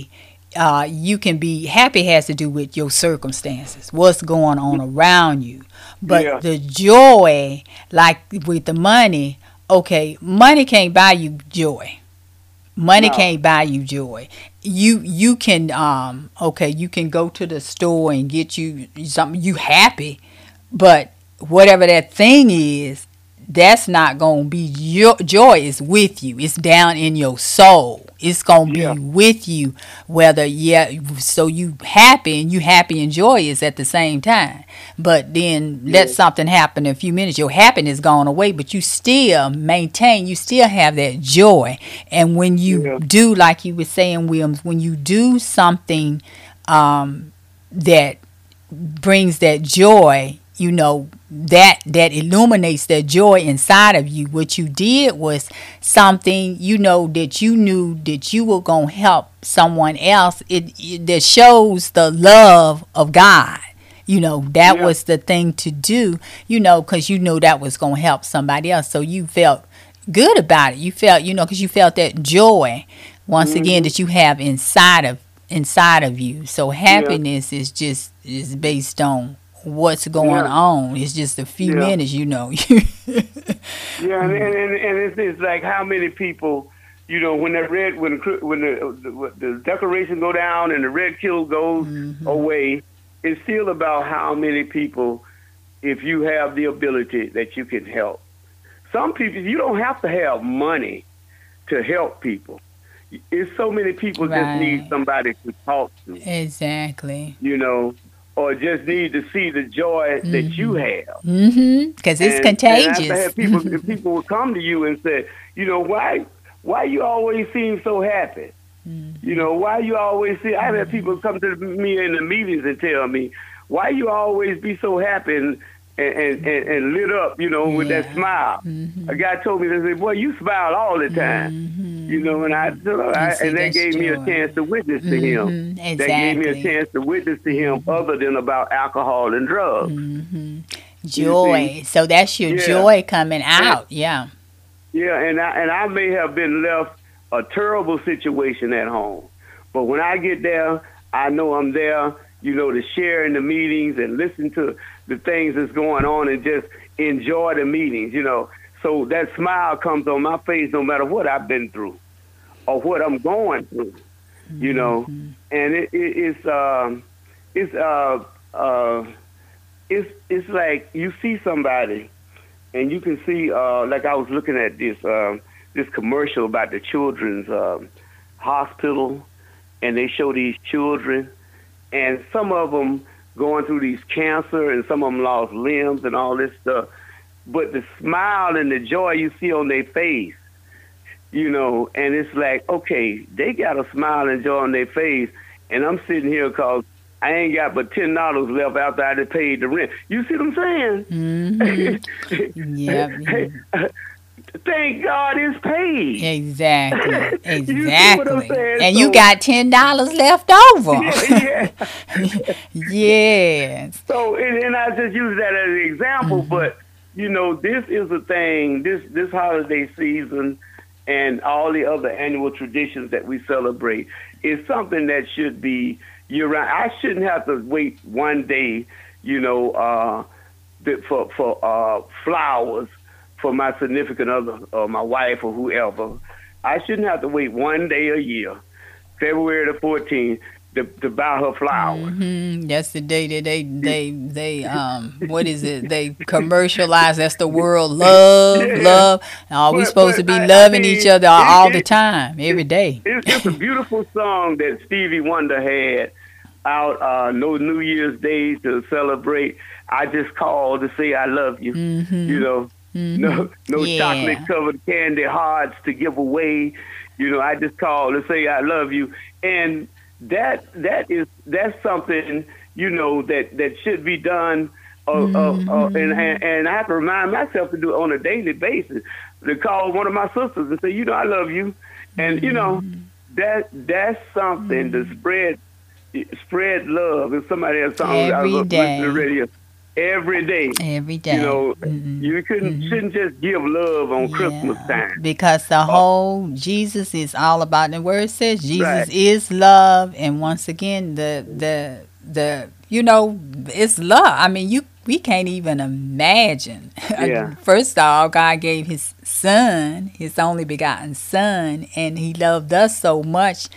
Uh, you can be happy has to do with your circumstances, what's going on around you, but yeah. the joy, like with the money. Okay, money can't buy you joy. Money no. can't buy you joy. You you can um okay, you can go to the store and get you something, you happy, but whatever that thing is, that's not gonna be your joy. Is with you. It's down in your soul. It's gonna be yeah. with you. Whether yeah, so you happy and you happy and joyous at the same time. But then yeah. let something happen in a few minutes. Your happiness gone away, but you still maintain. You still have that joy. And when you yeah. do, like you were saying, Williams, when you do something um, that brings that joy, you know, that that illuminates that joy inside of you. What you did was something, you know, that you knew that you were going to help someone else. It, it that shows the love of God. You know, that yeah. was the thing to do, you know, because you knew that was going to help somebody else. So you felt good about it. You felt, you know, because you felt that joy once mm-hmm. again that you have inside of inside of you. So happiness yeah. is just is based on what's going yeah. on. It's just a few yeah. minutes, you know. yeah, and, and and it's, it's like how many people, you know, when that red when when the, the decoration go down and the red kill goes mm-hmm. away, it's still about how many people, if you have the ability, that you can help. Some people you don't have to have money to help people. It's so many people right. just need somebody to talk to. Exactly. You know. Or just need to see the joy mm-hmm. that you have. Because mm-hmm. it's and, contagious. And I have people, people will come to you and say, you know, why why you always seem so happy? Mm-hmm. You know, why you always see, I've had people come to me in the meetings and tell me, why you always be so happy and, and, and, and lit up, you know, with yeah. that smile? Mm-hmm. A guy told me, they said, boy, you smile all the time. Mm-hmm. You know, and I, I and that gave joy. me a chance to witness to mm-hmm, him. Exactly. That gave me a chance to witness to him mm-hmm. other than about alcohol and drugs. Mm-hmm. Joy. You so that's your yeah. joy coming out. Yeah. Yeah, and I and I may have been left a terrible situation at home, But when I get there, I know I'm there, you know, to share in the meetings and listen to the things that's going on and just enjoy the meetings, you know. So that smile comes on my face no matter what I've been through or what I'm going through, you know. Mm-hmm. And it, it, it's, um, it's, uh, uh, it's, it's like you see somebody and you can see, uh, like I was looking at this, um, this commercial about the children's um, hospital, and they show these children, and some of them going through these cancer, and some of them lost limbs and all this stuff. But the smile and the joy you see on their face, you know, and it's like, okay, they got a smile and joy on their face, and I'm sitting here because I ain't got but ten dollars left after I just paid the rent. You see what I'm saying? Mm-hmm. Yeah. Man. Thank God it's paid. Exactly. Exactly. You see what I'm saying? And so, you got ten dollars left over. Yeah. Yeah. Yes. So and, and I just use that as an example, mm-hmm. but you know, this is a thing, this this holiday season and all the other annual traditions that we celebrate is something that should be year round. I shouldn't have to wait one day, you know, uh for for uh flowers. For my significant other or my wife or whoever. I shouldn't have to wait one day a year, February the fourteenth, to, to buy her flowers. Mm-hmm. That's the day that they, they, they um, what is it? They commercialize. That's the world. Love, yeah. love. Are we supposed to be I, loving I mean, each other all it, the time, every it, day? It's just a beautiful song that Stevie Wonder had out, uh, no New Year's Day to celebrate. I just called to say I love you, mm-hmm. you know. Mm-hmm. No, no yeah. chocolate-covered candy hearts to give away. You know, I just call to say I love you, and that that is that's something you know that, that should be done. Uh, mm-hmm. uh, uh, and, and and I have to remind myself to do it on a daily basis. To call one of my sisters and say, you know, I love you, and mm-hmm. you know that that's something mm-hmm. to spread spread love. And somebody has songs I love listening to the radio. Every day, every day. You know, mm-hmm. you couldn't mm-hmm. shouldn't just give love on yeah, Christmas time, because the whole Jesus is all about. The word says Jesus right. is love, and once again, the the the you know, it's love. I mean, you we can't even imagine. Yeah. First of all, God gave His Son, His only begotten Son, and He loved us so much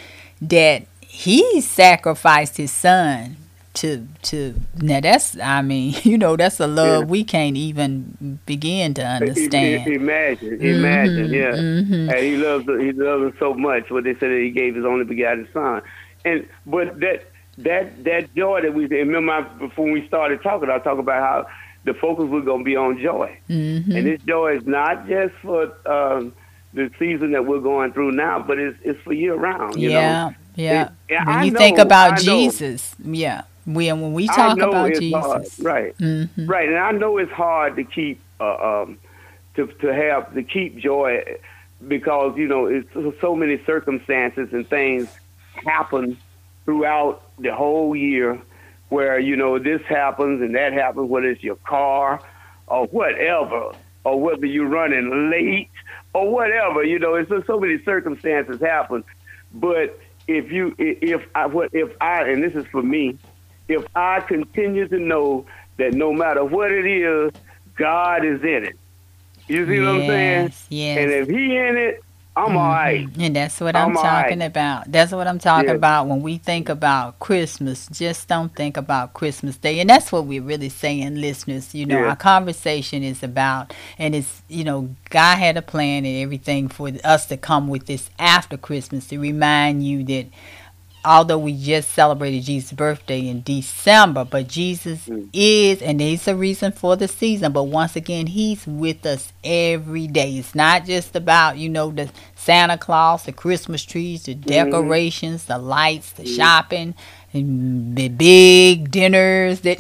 that He sacrificed His Son. To to now that's I mean you know that's a love yeah. we can't even begin to understand. Imagine, mm-hmm, imagine, yeah. Mm-hmm. And he loves he loves us so much. What they said that he gave his only begotten son, and but that that that joy that we remember before we started talking, I talk about how the focus was going to be on joy, mm-hmm. and this joy is not just for um, the season that we're going through now, but it's it's for year round. You yeah, know? yeah. It, when you know, think about I Jesus, know. yeah. When when we talk about Jesus, hard. right, mm-hmm. right, and I know it's hard to keep, uh, um, to to have to keep joy, because you know it's so many circumstances and things happen throughout the whole year, where you know this happens and that happens, whether it's your car or whatever, or whether you're running late or whatever, you know, it's just so many circumstances happen. But if you, if I, if I, and this is for me. If I continue to know that no matter what it is, God is in it. You see yes, what I'm saying? Yes. And if He in it, I'm mm-hmm. all right. And that's what I'm, I'm talking right. about. That's what I'm talking yes. about when we think about Christmas. Just don't think about Christmas Day. And that's what we're really saying, listeners. You know, yes. our conversation is about, and it's, you know, God had a plan and everything for us to come with this after Christmas to remind you that, although we just celebrated Jesus' birthday in December, but Jesus mm. is, and He's a reason for the season. But once again, He's with us every day. It's not just about, you know, the Santa Claus, the Christmas trees, the decorations, mm. the lights, the mm. shopping, the big dinners that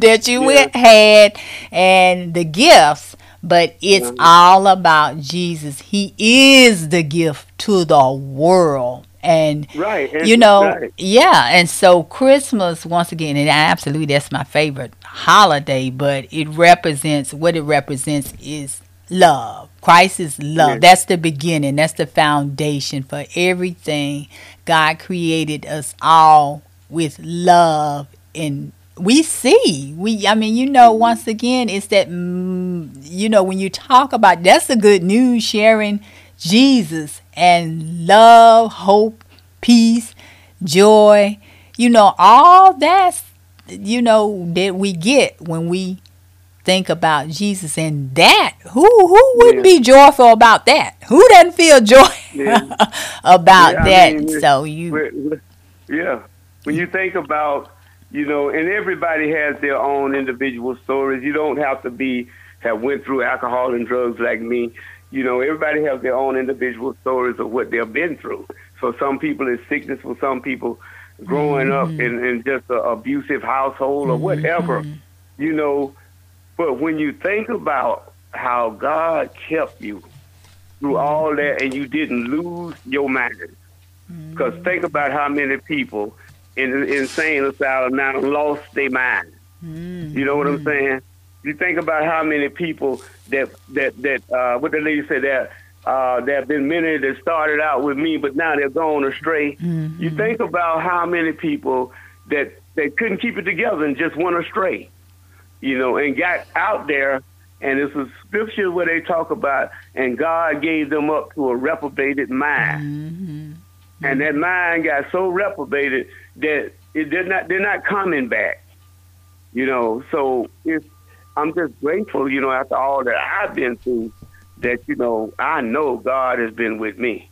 that you yeah. had, and the gifts. But it's mm. all about Jesus. He is the gift to the world. And, right, and you know, right. yeah. And so Christmas, once again, and absolutely that's my favorite holiday, but it represents, what it represents is love. Christ is love. Yes. That's the beginning. That's the foundation for everything. God created us all with love, and we see. We, I mean, you know, once again, it's that, you know, when you talk about, that's the good news, sharing Jesus and love, hope, peace, joy, you know, all that's, you know, that we get when we think about Jesus. And that, who who wouldn't yeah. be joyful about that? Who doesn't feel joy yeah. about yeah, that? I mean, so you, we're, we're, yeah, when you think about, you know, and everybody has their own individual stories. You don't have to be have went through alcohol and drugs like me. You know, everybody has their own individual stories of what they've been through. For some people, it's sickness. For some people, growing mm-hmm. up in, in just an abusive household or whatever, mm-hmm. you know. But when you think about how God kept you through all that and you didn't lose your mind, because mm-hmm. think about how many people in the insane asylum now lost their mind. Mm-hmm. You know what I'm saying? You think about how many people that, that, that uh, what the lady said, that uh, there have been many that started out with me, but now they're gone astray. Mm-hmm. You think about how many people that they couldn't keep it together and just went astray. You know, and got out there, and it's a scripture where they talk about, and God gave them up to a reprobated mind. Mm-hmm. Mm-hmm. And that mind got so reprobated that it did not, they're not coming back. You know, so it's, I'm just grateful, you know, after all that I've been through, that, you know, I know God has been with me,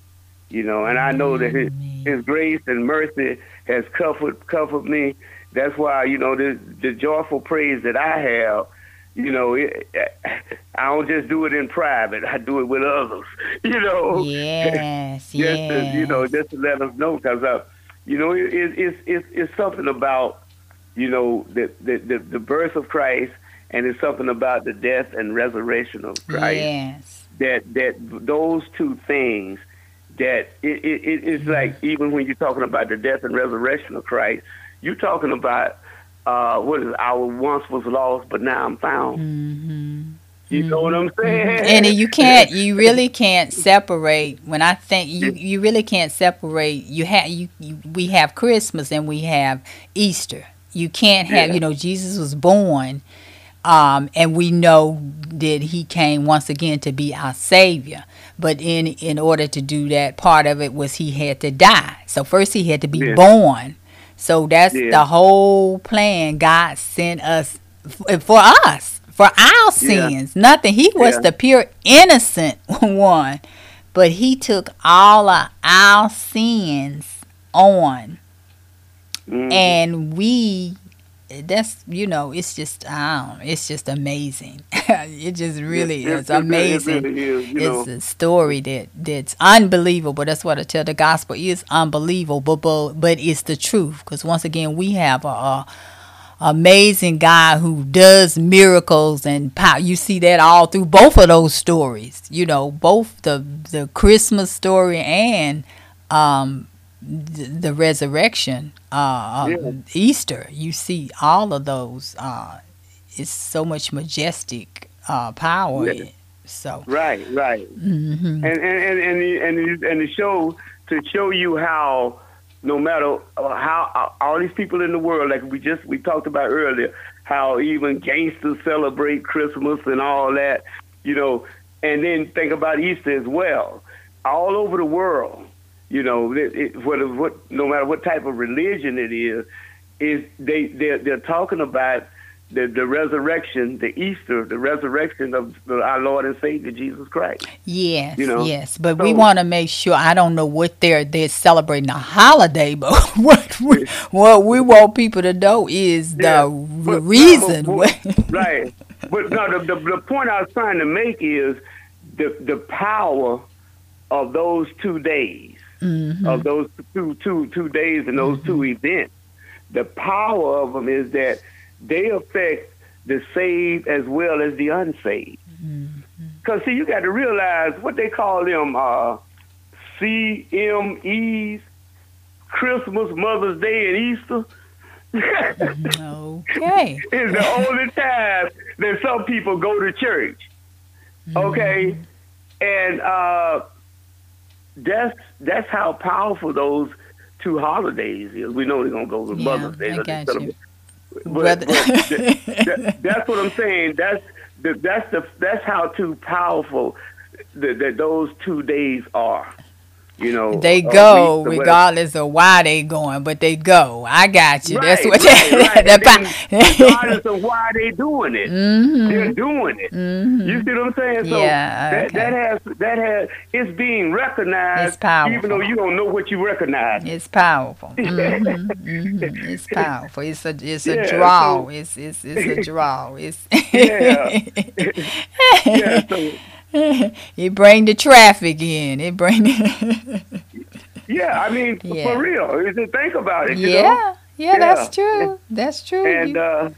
you know, and I know that his, his grace and mercy has comfort, comfort me. That's why, you know, the, the joyful praise that I have, you know, it, I don't just do it in private. I do it with others, you know. Yes, just yes. To, you know, just to let us know, because, you know, it, it, it, it, it's something about, you know, the, the, the, the birth of Christ, and it's something about the death and resurrection of Christ. Yes. That, that those two things, that it, it, it, it's mm-hmm. like, even when you're talking about the death and resurrection of Christ, you're talking about uh, what is it? I once was lost, but now I'm found. Mm-hmm. You know what I'm saying? Mm-hmm. And you can't, you really can't separate. When I think you, you really can't separate. You have, you, you, we have Christmas and we have Easter. You can't have, yeah. you know, Jesus was born, um, and we know that he came once again to be our Savior. But in in order to do that, part of it was he had to die. So first he had to be yeah. born. So that's yeah. the whole plan. God sent us f- for us, for our sins. Yeah. Nothing. He was yeah. the pure innocent one, but he took all of our sins on. Mm-hmm. And we, that's, you know, it's just, I don't know, it's just amazing. It just really yes, is yes, amazing. It really is, you it's know. A story that, that's unbelievable. That's what I tell. The gospel is unbelievable, but, but it's the truth. Because once again, we have a, a amazing God who does miracles and power. You see that all through both of those stories. You know, both the the Christmas story and um. the resurrection, uh, yeah. Easter, you see all of those. Uh, it's so much majestic uh, power. Yeah. So right, right, mm-hmm. and and and and the, and, the, and the show to show you how, no matter how all these people in the world, like we just we talked about earlier, how even gangsters celebrate Christmas and all that, you know, and then think about Easter as well. All over the world. You know, it, it, what, what, no matter what type of religion it is, is they they're, they're talking about the, the resurrection, the Easter, the resurrection of the, our Lord and Savior Jesus Christ. Yes, you know? Yes, but so, we want to make sure. I don't know what they're they're celebrating a holiday, but what we, what we want people to know is the yeah, but, reason. But, but, right, but no, the, the the point I was trying to make is the the power of those two days. Mm-hmm. Of those two, two, two days and those mm-hmm. two events, the power of them is that they affect the saved as well as the unsaved. Because, mm-hmm. see, you got to realize what they call them uh, C M Es, Christmas, Mother's Day, and Easter. Okay. It's the only time that some people go to church. Okay? And uh, that's, that's how powerful those two holidays is. We know they're going to go to yeah, Mother's Day. I got you. But, but that, that's what I'm saying. That's the, that's the that's how too powerful that those two days are. You know, they go regardless of why they going, but they go. I got you. Right, that's what. Right, right. That's regardless of why they doing it, mm-hmm. they're doing it. Mm-hmm. You see what I'm saying? So yeah, okay. that, that has that has it's being recognized. It's powerful, even though you don't know what you recognize. It's powerful. Mm-hmm. Mm-hmm. It's powerful. It's a it's yeah, a draw. So, it's it's it's a draw. It's yeah. yeah so, it bring the traffic in. It bring. The yeah, I mean, yeah. for real. Just think about it. You yeah, know? yeah, yeah, that's true. That's true. And you... uh,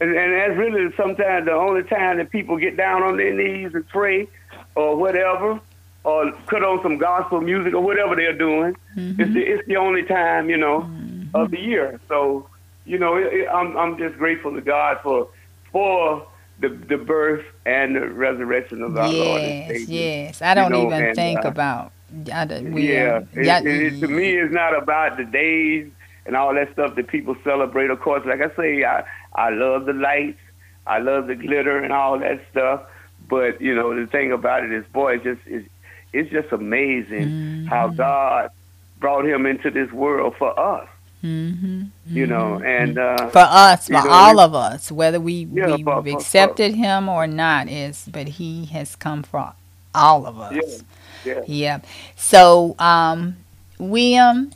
and, and that's really sometimes the only time that people get down on their knees and pray, or whatever, or put on some gospel music or whatever they're doing. Mm-hmm. It's the, it's the only time, you know, mm-hmm. of the year. So, you know, it, it, I'm I'm just grateful to God for for. The, the birth and the resurrection of our yes, Lord and Savior. Yes, I don't you know, even and, think uh, about. I don't, we, yeah, um, it, it, it, to me, it's not about the days and all that stuff that people celebrate. Of course, like I say, I I love the lights, I love the glitter and all that stuff. But you know, the thing about it is, boy, it's just it's, it's just amazing mm-hmm. how God brought him into this world for us. Mm-hmm, mm-hmm. You know, and uh, for us, for you know, all of us, whether we, yeah, we for, for, accepted for. him or not, is but he has come for all of us. Yeah. yeah. yeah. So, um, William,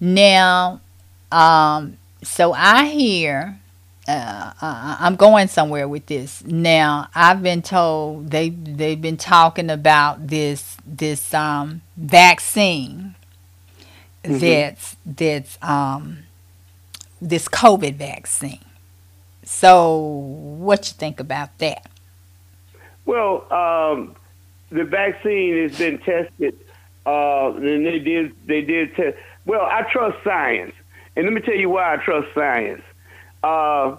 now, um, so I hear, uh, uh, I'm going somewhere with this. Now, I've been told they they've been talking about this this um, vaccine. Mm-hmm. That's that's um this COVID vaccine. So, what you think about that? Well, um, the vaccine has been tested, uh, and they did they did test. Well, I trust science, and let me tell you why I trust science. Uh,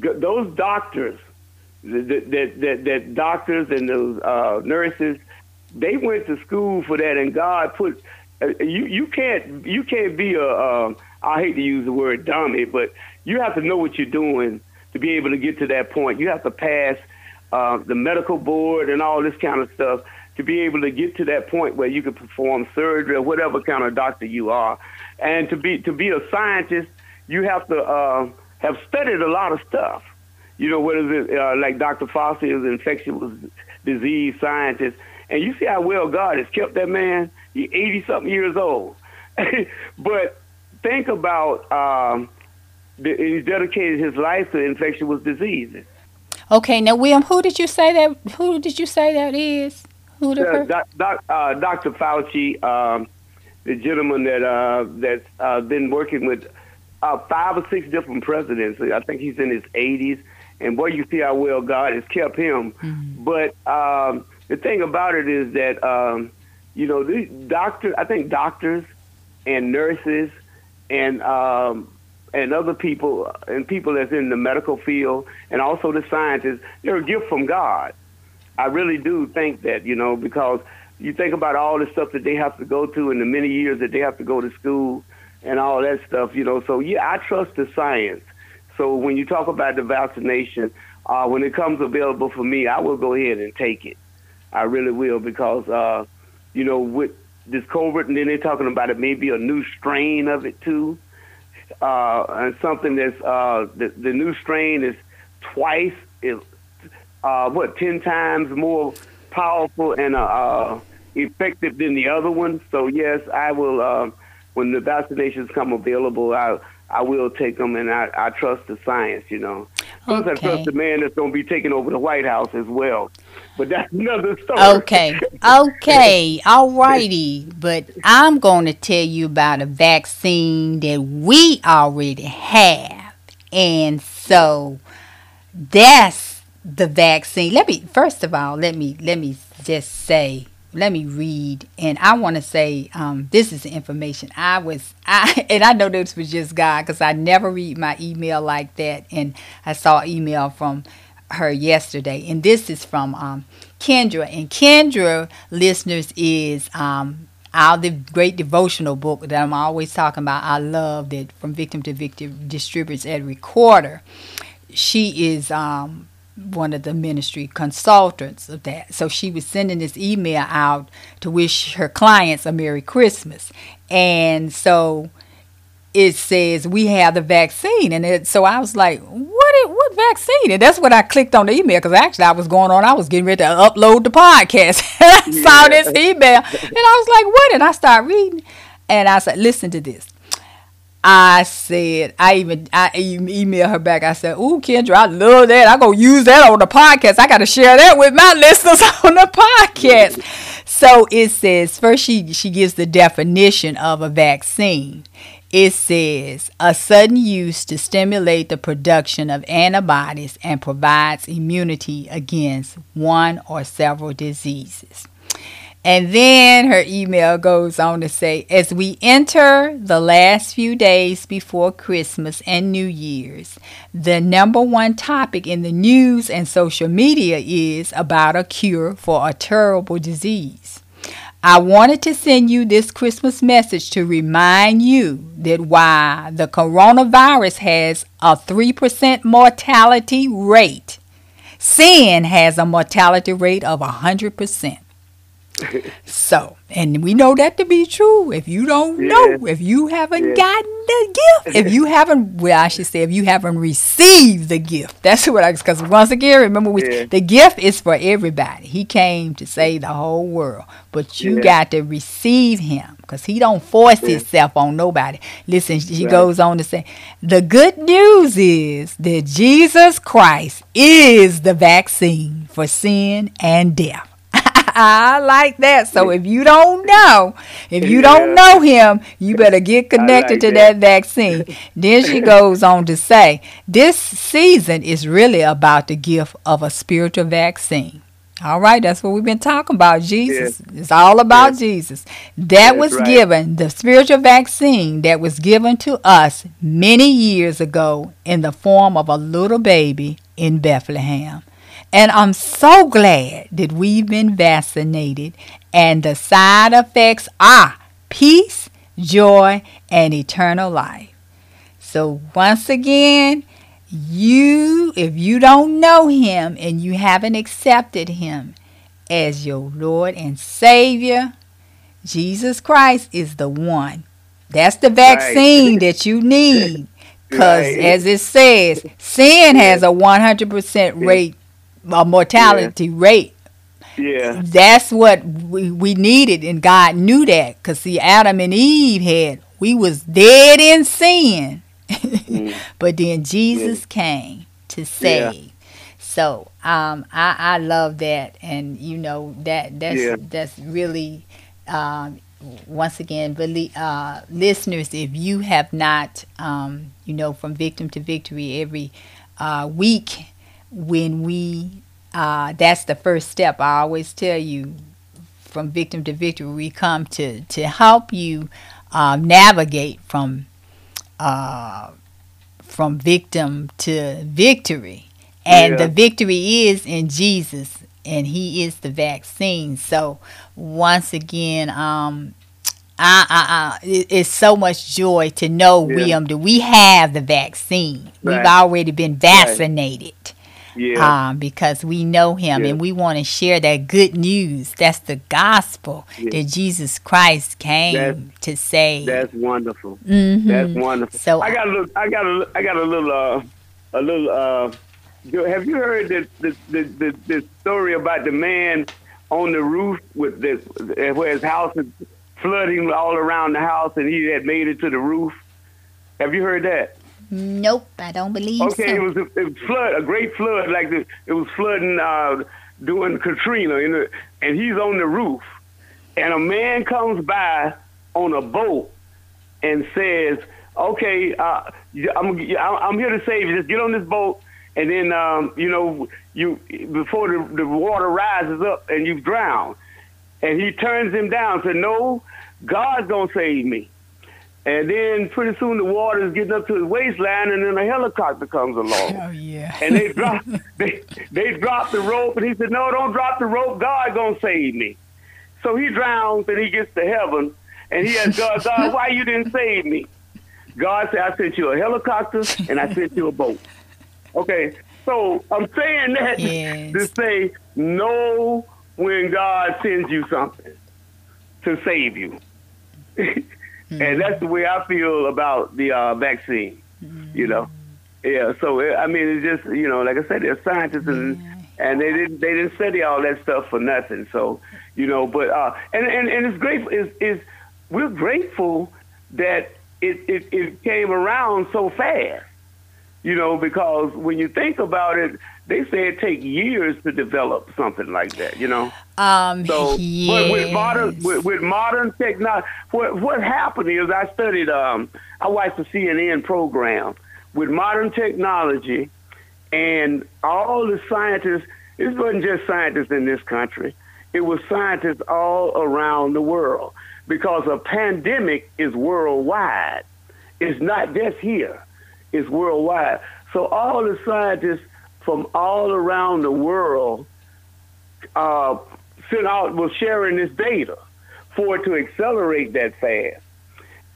g- those doctors, that that that doctors and those uh, nurses, they went to school for that, and God put. You you can't you can't be a um, I hate to use the word dummy, but you have to know what you're doing to be able to get to that point. You have to pass uh, the medical board and all this kind of stuff to be able to get to that point where you can perform surgery or whatever kind of doctor you are. And to be to be a scientist, you have to uh, have studied a lot of stuff. You know, what is it uh, like? Doctor Fauci is an infectious disease scientist. And you see how well God has kept that man. He's eighty-something years old. But think about um, the, he dedicated his life to infectious diseases. Okay, now, William, who did you say that? Who did you say that is? Who the uh, doc, doc, uh, Doctor Fauci, um, the gentleman that uh, that's uh, been working with uh, five or six different presidents. I think he's in his eighties. And boy, you see how well God has kept him. Mm-hmm. But um, the thing about it is that, um, you know, these doctors, I think doctors and nurses and um, and other people and people that's in the medical field and also the scientists, they're a gift from God. I really do think that, you know, because you think about all the stuff that they have to go to and the many years that they have to go to school and all that stuff, you know. So, yeah, I trust the science. So when you talk about the vaccination, uh, when it comes available for me, I will go ahead and take it. I really will, because, uh, you know, with this COVID, and then they're talking about it maybe a new strain of it, too, uh, and something that's, uh, the, the new strain is twice, is, uh, what, ten times more powerful and uh, uh, effective than the other one. So, yes, I will, uh, when the vaccinations come available, I I will take them, and I, I trust the science, you know. Plus, okay. I trust the man that's going to be taking over the White House as well. But that's another story. Okay. Okay. All righty. But I'm going to tell you about a vaccine that we already have. And so that's the vaccine. Let me, first of all, let me, let me just say, let me read. And I want to say, um, this is the information I was, I, and I know this was just God, because I never read my email like that. And I saw an email from her yesterday. And this is from um, Kendra. And Kendra, listeners, is um, our the great devotional book that I'm always talking about. I love that From Victim to Victim distributes at Recorder. She is um, one of the ministry consultants of that. So she was sending this email out to wish her clients a Merry Christmas. And so it says, we have the vaccine. And it, so I was like, what, it, what vaccine? And that's what I clicked on the email, because actually I was going on, I was getting ready to upload the podcast. I yeah. saw this email and I was like, what? And I started reading and I said, listen to this. I said, I even I emailed her back. I said, ooh, Kendra, I love that. I'm going to use that on the podcast. I got to share that with my listeners on the podcast. So it says, first she, she gives the definition of a vaccine. It says, a sudden use to stimulate the production of antibodies and provides immunity against one or several diseases. And then her email goes on to say, as we enter the last few days before Christmas and New Year's, the number one topic in the news and social media is about a cure for a terrible disease. I wanted to send you this Christmas message to remind you that while the coronavirus has a three percent mortality rate, sin has a mortality rate of one hundred percent. So, and we know that to be true. If you don't yeah. know, if you haven't yeah. gotten the gift, if you haven't, well, I should say, if you haven't received the gift, that's what I, because once again, remember, we, yeah. the gift is for everybody. He came to save the whole world, but you yeah. got to receive him, because he don't force yeah. himself on nobody. Listen, she right. goes on to say, the good news is that Jesus Christ is the vaccine for sin and death. I like that. So if you don't know, if you yeah. don't know him, you better get connected like to that, that vaccine. Then she goes on to say, this season is really about the gift of a spiritual vaccine. All right, that's what we've been talking about, Jesus. Yeah. It's all about yeah. Jesus. That that's was right. given, the spiritual vaccine that was given to us many years ago in the form of a little baby in Bethlehem. And I'm so glad that we've been vaccinated, and the side effects are peace, joy, and eternal life. So once again, you, if you don't know him and you haven't accepted him as your Lord and Savior, Jesus Christ is the one. That's the vaccine right. that you need. Because right. as it says, sin has a one hundred percent rate. A mortality yeah. rate. Yeah. That's what we, we needed, and God knew that. Because, see, Adam and Eve had, we was dead in sin. mm. But then Jesus yeah. came to save. Yeah. So um, I, I love that. And, you know, that that's, yeah. that's really, um, once again, believe, uh, listeners, if you have not, um, you know, From Victim to Victory every uh, week, when we, uh, that's the first step. I always tell you, From Victim to Victory, we come to, to help you uh, navigate from uh, from victim to victory. And yeah. the victory is in Jesus, and he is the vaccine. So once again, um, I, I, I, it's so much joy to know, yeah. William, that we have the vaccine. Right. We've already been vaccinated. Right. Yeah. Um, because we know him, yeah. and we want to share that good news. That's the gospel, yeah. that Jesus Christ came that's, to save. That's wonderful. Mm-hmm. That's wonderful. So I got a little, I got a, I got a little, uh, a little. Uh, have you heard the the, the the the story about the man on the roof with this, where his house is flooding all around the house, and he had made it to the roof? Have you heard that? Nope, I don't believe okay, so. Okay, it was a, a flood, a great flood, like this. It was flooding uh, during Katrina, in the, and he's on the roof. And a man comes by on a boat and says, okay, uh, I'm, I'm here to save you. Just get on this boat, and then, um, you know, you before the, the water rises up and you drown. And he turns him down and said, no, God's going to save me. And then pretty soon the water is getting up to his waistline, and then a helicopter comes along. Oh, yeah. And they drop, they, they drop the rope, and he said, no, don't drop the rope. God gonna save me. So he drowns, and he gets to heaven, and he asks God, God, why you didn't save me? God said, I sent you a helicopter, and I sent you a boat. Okay, so I'm saying that yes. to say, know when God sends you something to save you. And that's the way I feel about the uh, vaccine, mm. you know. Yeah, so, I mean, it's just, you know, like I said, they're scientists, and, yeah. and they didn't they didn't study all that stuff for nothing. So, you know, but, uh, and, and, and it's grateful. It's, it's, we're grateful that it, it, it came around so fast, you know, because when you think about it, they say it takes years to develop something like that, you know. Um, so, yes. but with modern with, with modern technology, what what happened is I studied. Um, I watched the C N N program with modern technology, and all the scientists. It wasn't just scientists in this country; it was scientists all around the world, because a pandemic is worldwide. It's not just here; it's worldwide. So all the scientists from all around the world uh, sent out, was sharing this data for it to accelerate that fast.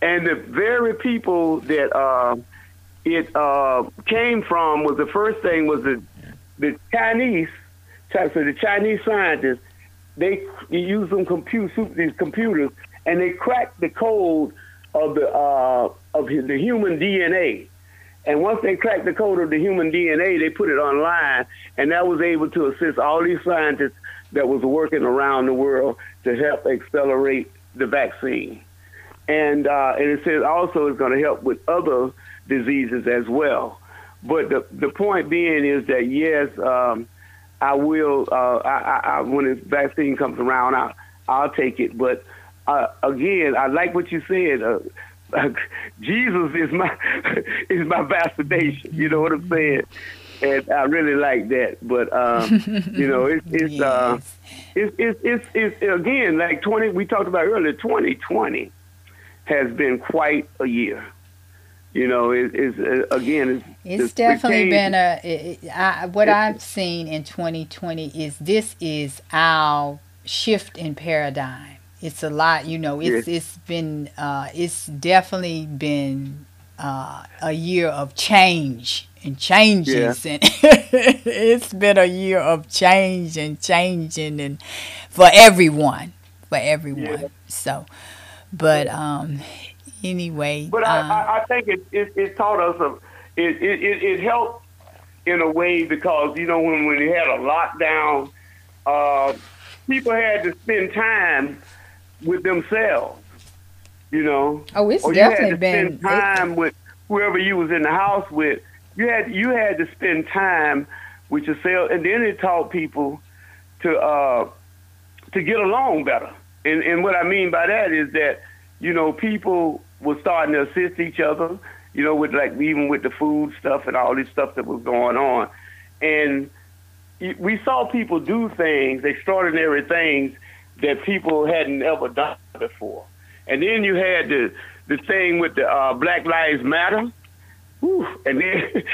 And the very people that uh, it uh, came from was the first thing was the, the Chinese, so the Chinese scientists, they used them compute, these computers, and they cracked the code of the, uh, of the human D N A. And once they cracked the code of the human D N A, they put it online, and that was able to assist all these scientists that was working around the world to help accelerate the vaccine. And uh, and it says also it's going to help with other diseases as well. But the the point being is that, yes, um, I will, uh, I, I, when this vaccine comes around, I, I'll take it. But uh, again, I like what you said. Uh, Jesus is my is my vaccination. You know what I'm saying? And I really like that. But um, you know, it's it's yes. uh, it's, it's it's it's again like twenty. We talked about earlier. twenty twenty has been quite a year. You know, it, it's uh, again. It's, it's, it's definitely became, been a. It, I, what I've seen in twenty twenty is this is our shift in paradigm. It's a lot, you know, it's, yes. it's been, uh, it's definitely been uh, a year of change and changes. Yeah. And it's been a year of change and changing and for everyone, for everyone. Yeah. So, but um, anyway. But I, um, I, I think it, it, it taught us, of, it, it, it helped in a way because, you know, when, when we had a lockdown, uh, people had to spend time with themselves, you know. Oh, it's or definitely been. You had to been, spend time with whoever you was in the house with. You had you had to spend time with yourself, and then it taught people to uh, to get along better. And and what I mean by that is that, you know, people were starting to assist each other, you know, with like even with the food stuff and all this stuff that was going on, and we saw people do things, extraordinary things, that people hadn't ever done before. And then you had the the thing with the uh, Black Lives Matter, Whew. and then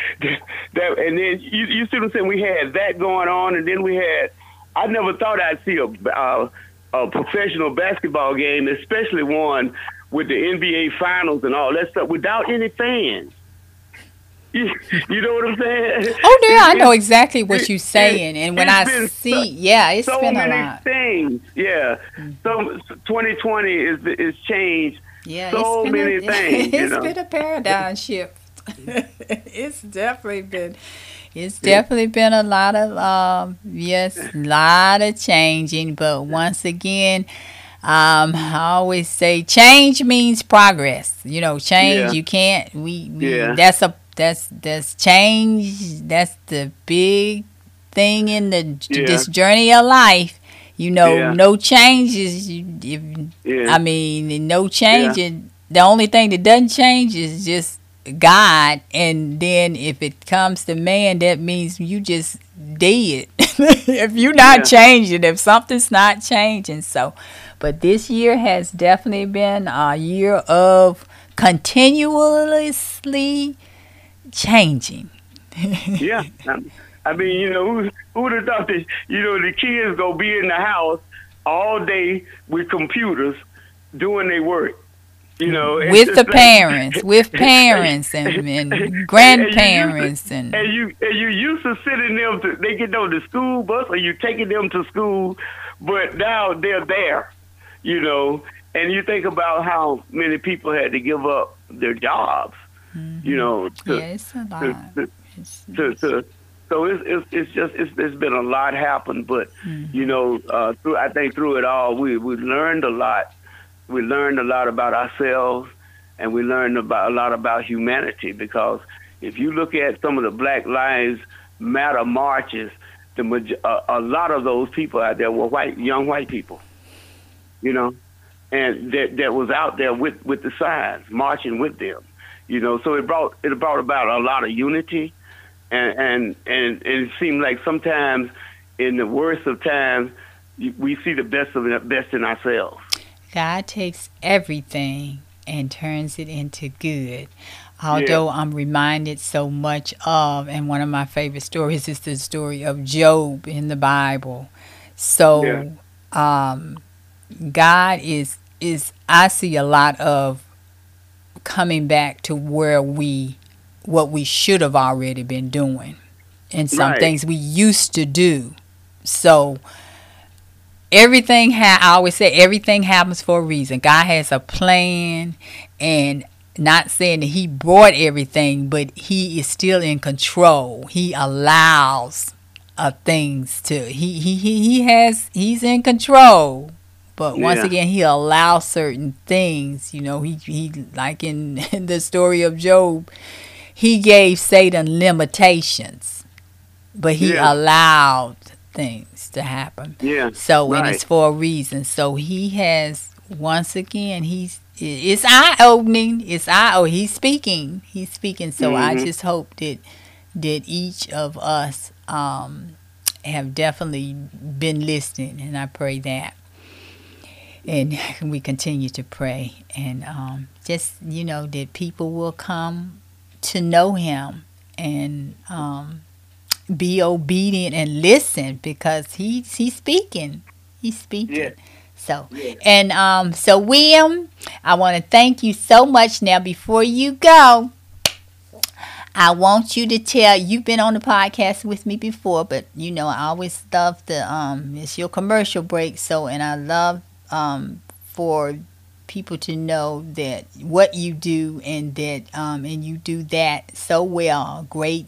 that, and then you, you see what I'm saying? We had that going on, and then we had. I never thought I'd see a uh, a professional basketball game, especially one with the N B A finals and all that stuff, without any fans. You, you know what I'm saying? Oh, yeah, I know exactly what you're saying. And when I see, yeah, it's been a lot. So many things, yeah. So twenty twenty is is changed so many things. It's been a paradigm shift. It's definitely been, it's definitely been a lot of, um, yes, a lot of changing. But once again, Um, I always say change means progress. You know, change. Yeah. You can't. We. we yeah. That's a. That's that's change. That's the big thing in the yeah. this journey of life. You know, yeah. no changes. You. If, yeah. I mean, no changing. Yeah. The only thing that doesn't change is just God. And then if it comes to man, that means you just dead. If you're not yeah. changing, if something's not changing, so. But this year has definitely been a year of continuously changing. Yeah. I mean, you know, who, who would have thought that, you know, the kids go be in the house all day with computers doing their work, you know. With the parents, like, with parents and, and grandparents. And you, and, and, you, and you used to sending them to, they get on the school bus or you taking them to school, but now they're there, you know. And you think about how many people had to give up their jobs, mm-hmm. you know. To, yeah, it's a lot. To, to, it's, to, it's, to, So it's, it's, it's just, it's, it's been a lot happen, but, mm-hmm. you know, uh, through, I think through it all, we, we learned a lot. We learned a lot about ourselves, and we learned about a lot about humanity, because if you look at some of the Black Lives Matter marches, the uh, a lot of those people out there were white, young white people, you know, and that, that was out there with, with the signs, marching with them, you know. So it brought, it brought about a lot of unity. And, and and and it seemed like sometimes, in the worst of times, we see the best of the best in ourselves. God takes everything and turns it into good. Although yeah. I'm reminded so much of, and one of my favorite stories is the story of Job in the Bible. So, yeah. um, God is is I see a lot of coming back to where we. what we should have already been doing, and some right. things we used to do. So everything, ha- I always say, everything happens for a reason. God has a plan, and not saying that he brought everything, but he is still in control. He allows uh, things to, he, he, he, he has, he's in control. But once yeah. again, he allows certain things, you know, he, he like in, in the story of Job, he gave Satan limitations, but he yeah. allowed things to happen. Yeah. So right. and it's for a reason. So he has, once again, he's it's eye opening. It's eye oh he's speaking. He's speaking. So mm-hmm. I just hope that that each of us um, have definitely been listening, and I pray that. And we continue to pray, and um, just, you know, that people will come to know him and um, be obedient and listen, because he's he's speaking, he's speaking. Yeah. So yeah. and um, so, William, I want to thank you so much. Now, before you go, I want you to tell, you've been on the podcast with me before, but you know I always love the um, it's your commercial break. So, and I love um, for. people to know that what you do, and that um and you do that so well, great,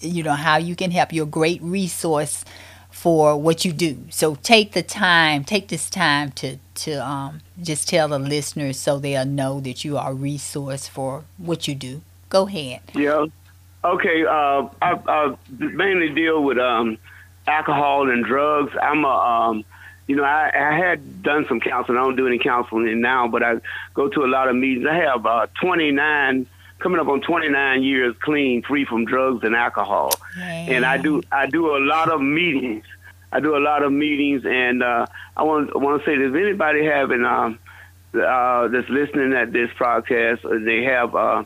you know, how you can help, your great resource for what you do. So take the time, take this time to to um just tell the listeners so they'll know that you are a resource for what you do. Go ahead. Yeah. Okay. Uh, I, I mainly deal with um alcohol and drugs. I'm a um. You know, I, I had done some counseling. I don't do any counseling now, but I go to a lot of meetings. I have uh, twenty-nine, coming up on twenty-nine years clean, free from drugs and alcohol. Hey. And I do I do a lot of meetings. I do a lot of meetings, and uh, I want I want to say, does anybody having um uh, that's listening at this podcast, or they have uh,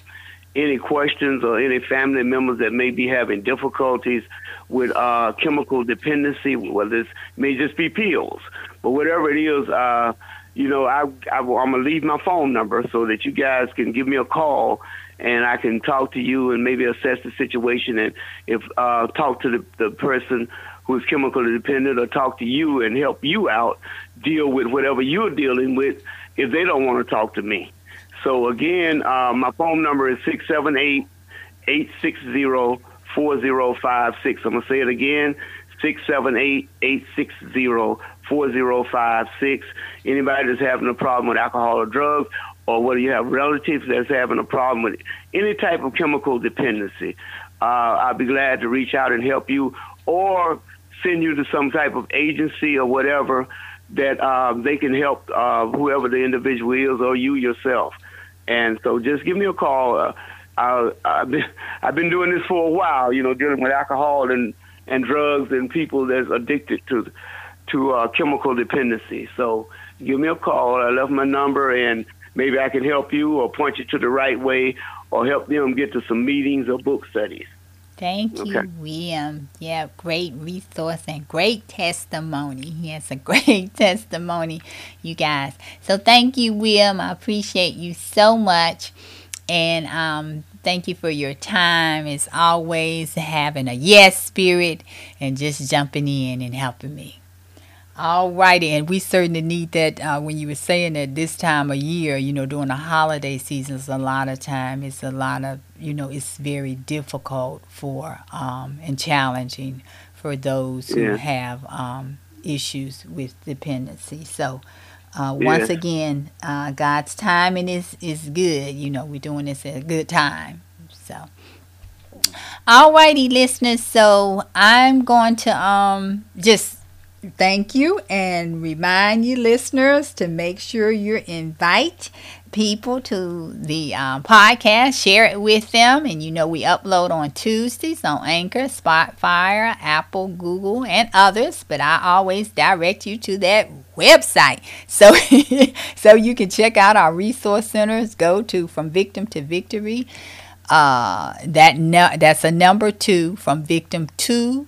any questions, or any family members that may be having difficulties with uh, chemical dependency, whether it may just be pills, but whatever it is, uh, you know, I, I, I'm going to leave my phone number so that you guys can give me a call, and I can talk to you and maybe assess the situation, and if uh, talk to the, the person who is chemically dependent, or talk to you and help you out, deal with whatever you're dealing with if they don't want to talk to me. So, again, uh, my phone number is six seven eight, eight six zero, four zero five six. I'm going to say it again, six seven eight, eight six zero, four zero five six. Anybody that's having a problem with alcohol or drugs, or whether you have relatives that's having a problem with any type of chemical dependency, uh, I'll be glad to reach out and help you, or send you to some type of agency or whatever that uh, they can help uh, whoever the individual is, or you yourself. And so just give me a call. Uh, I, I've, been, I've been doing this for a while, you know, dealing with alcohol and, and drugs and people that's addicted to to uh, chemical dependency. So give me a call. I left my number, and Maybe I can help you or point you to the right way or help them get to some meetings or book studies. Thank you, okay. William. Yeah, great resource and great testimony. He has a great testimony, you guys. So thank you, William. I appreciate you so much. And um, thank you for your time. As always, having a yes spirit and just jumping in and helping me. All righty. And we certainly need that uh, when you were saying that this time of year, you know, during the holiday seasons, a lot of time it's a lot of, you know, it's very difficult for um, and challenging for those yeah. who have um, issues with dependency. So uh, yeah. once again, uh, God's timing is, is good. You know, we're doing this at a good time. So. All righty, listeners. So I'm going to um just. Thank you, and remind you listeners to make sure you invite people to the um, podcast, share it with them. And you know we upload on Tuesdays on Anchor, Spotify, Apple, Google, and others, but I always direct you to that website so so you can check out our resource centers. Go to From Victim to Victory. Uh, that no, that's a number two, From Victim to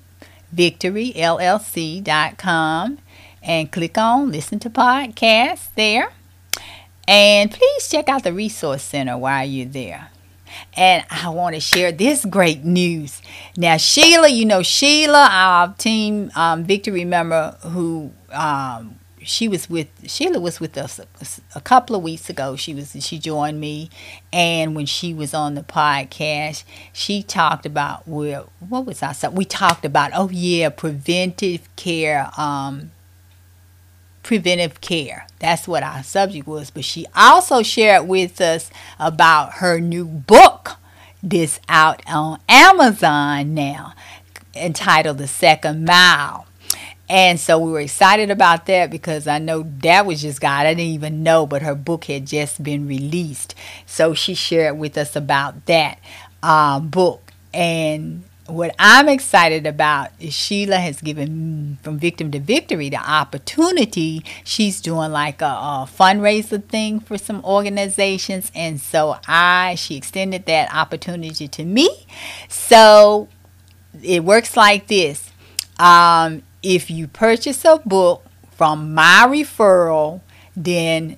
victory l l c dot com, and click on listen to podcasts there. And please check out the resource center while you're there. And I want to share this great news. Now, Sheila, you know, Sheila, our team um, Victory member who um, she was with, Sheila was with us a, a couple of weeks ago. She was, she joined me. And when she was on the podcast, she talked about, well, what was our stuff? We talked about, oh yeah, preventive care, um, preventive care. That's what our subject was. But she also shared with us about her new book that's out on Amazon now, entitled The Second Mile. And so we were excited about that because I know that was just God. I didn't even know, but her book had just been released. So she shared with us about that uh, book. And what I'm excited about is Sheila has given From Victim to Victory the opportunity. She's doing like a, a fundraiser thing for some organizations. And so I, she extended that opportunity to me. So it works like this. Um, If you purchase a book from my referral, then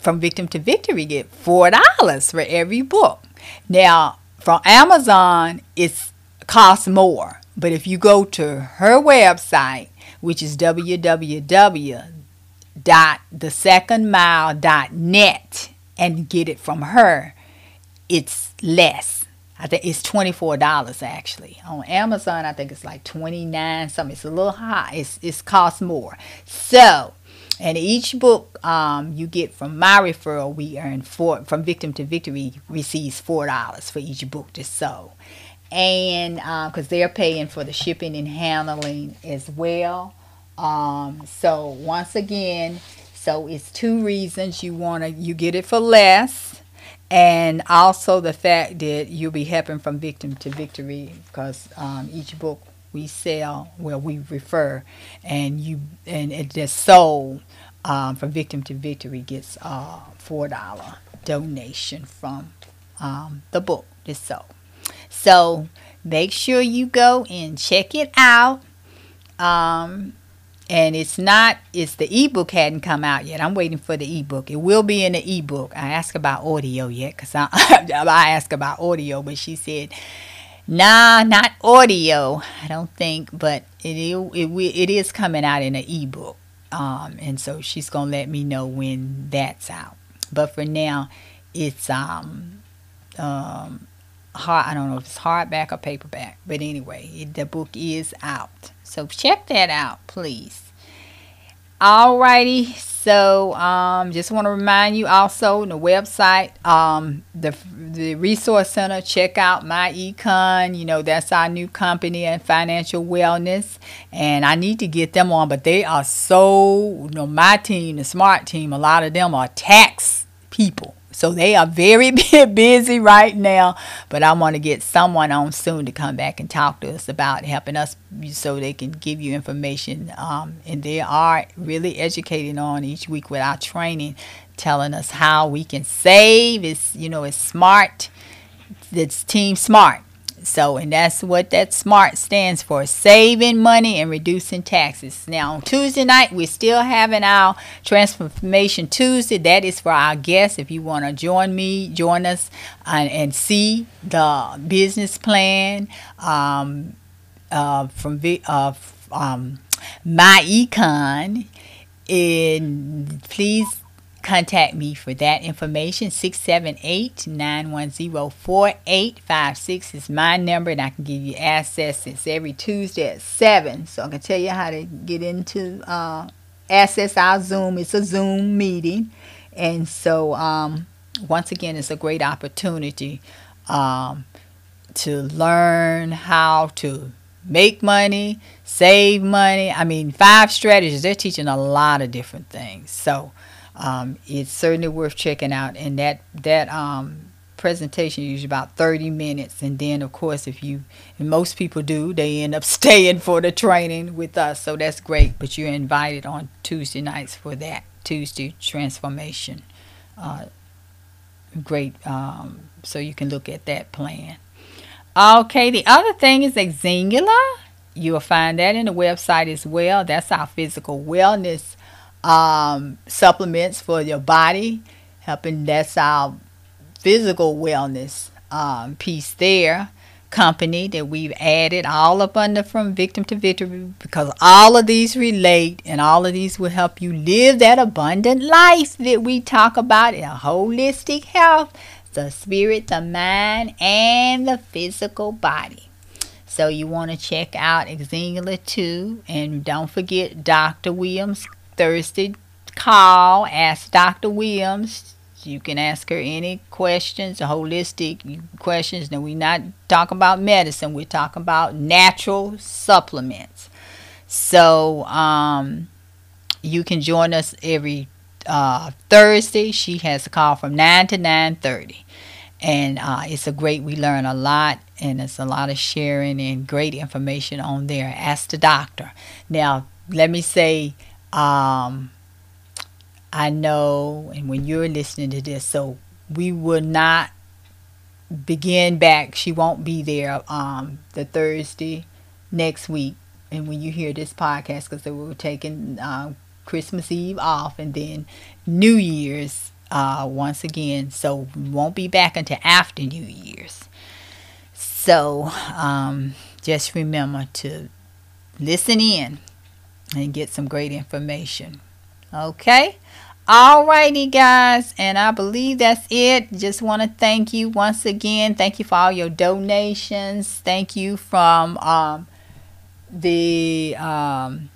From Victim to Victory get four dollars for every book. Now, from Amazon, it costs more. But if you go to her website, which is w w w dot the second mile dot net and get it from her, it's less. I think it's twenty-four dollars actually. On Amazon, I think it's like twenty-nine dollars something. It's a little high. It's it's costs more. So, and each book um, you get from my referral, we earn four, From Victim to Victory receives four dollars for each book that's sold. And because uh, they're paying for the shipping and handling as well. Um, so once again, so it's two reasons you want to, you get it for less. And also the fact that you'll be helping From Victim to Victory because um, each book we sell, well, we refer, and you and it just sold um, From Victim to Victory gets a uh, four dollar donation from um, the book that's sold. So make sure you go and check it out. Um, And it's not, it's the ebook hadn't come out yet. I'm waiting for the ebook. It will be in the ebook. I asked about audio yet because I, I asked about audio, but she said, nah, not audio, I don't think, but it, it, it is coming out in an ebook. Um, and so she's going to let me know when that's out. But for now, it's um, um, hard, I don't know if it's hardback or paperback, but anyway, it, the book is out. So check that out, please. Alrighty. So um, just want to remind you also on the website, um, the the resource center. Check out MyEcon. You know that's our new company and financial wellness, and I need to get them on. But they are so, you know, my team, the smart team. A lot of them are tax people. So they are very busy right now, but I want to get someone on soon to come back and talk to us about helping us so they can give you information. Um, and they are really educating on each week with our training, telling us how we can save. It's, you know, it's smart. It's Team SMART. So, and that's what that SMART stands for: saving money and reducing taxes. Now, on Tuesday night, we're still having our Transformation Tuesday. That is for our guests. If you want to join me, join us and, and see the business plan um, uh, from uh, um, MyEcon. And please contact me for that information. six seven eight, nine one zero, four eight five six is my number, and I can give you access. It's every Tuesday at seven. So I can tell you how to get into uh, access our Zoom. It's a Zoom meeting. And so um, once again, it's a great opportunity um, to learn how to make money, save money. I mean, five strategies. They're teaching a lot of different things. So Um, it's certainly worth checking out. And that that um, presentation is usually about thirty minutes. And then, of course, if you, and most people do, they end up staying for the training with us. So that's great. But you're invited on Tuesday nights for that Tuesday transformation. Uh, great. Um, so you can look at that plan. Okay. The other thing is at Zingula. You'll find that in the website as well. That's our physical wellness Um, supplements for your body, helping. That's our physical wellness um, piece there, company that we've added all up under From Victim to Victory, because all of these relate and all of these will help you live that abundant life that we talk about in holistic health, the spirit, the mind, and the physical body. So you want to check out Zingula too, and don't forget Doctor Williams Thursday call. Ask Doctor Williams. You can ask her any questions, holistic questions. Now, we're not talking about medicine. We're talking about natural supplements. So um, you can join us every uh, Thursday. She has a call from nine to nine thirty. And uh, it's a great, we learn a lot, and it's a lot of sharing and great information on there. Ask the doctor. Now, let me say, Um, I know, and when you're listening to this, so we will not begin back. She won't be there um, the Thursday next week. And when you hear this podcast, because we were taking uh, Christmas Eve off, and then New Year's uh, once again. So we won't be back until after New Year's. So um, just remember to listen in and get some great information. Okay. Alrighty, guys. And I believe that's it. Just want to thank you once again. Thank you for all your donations. Thank you from um, the um,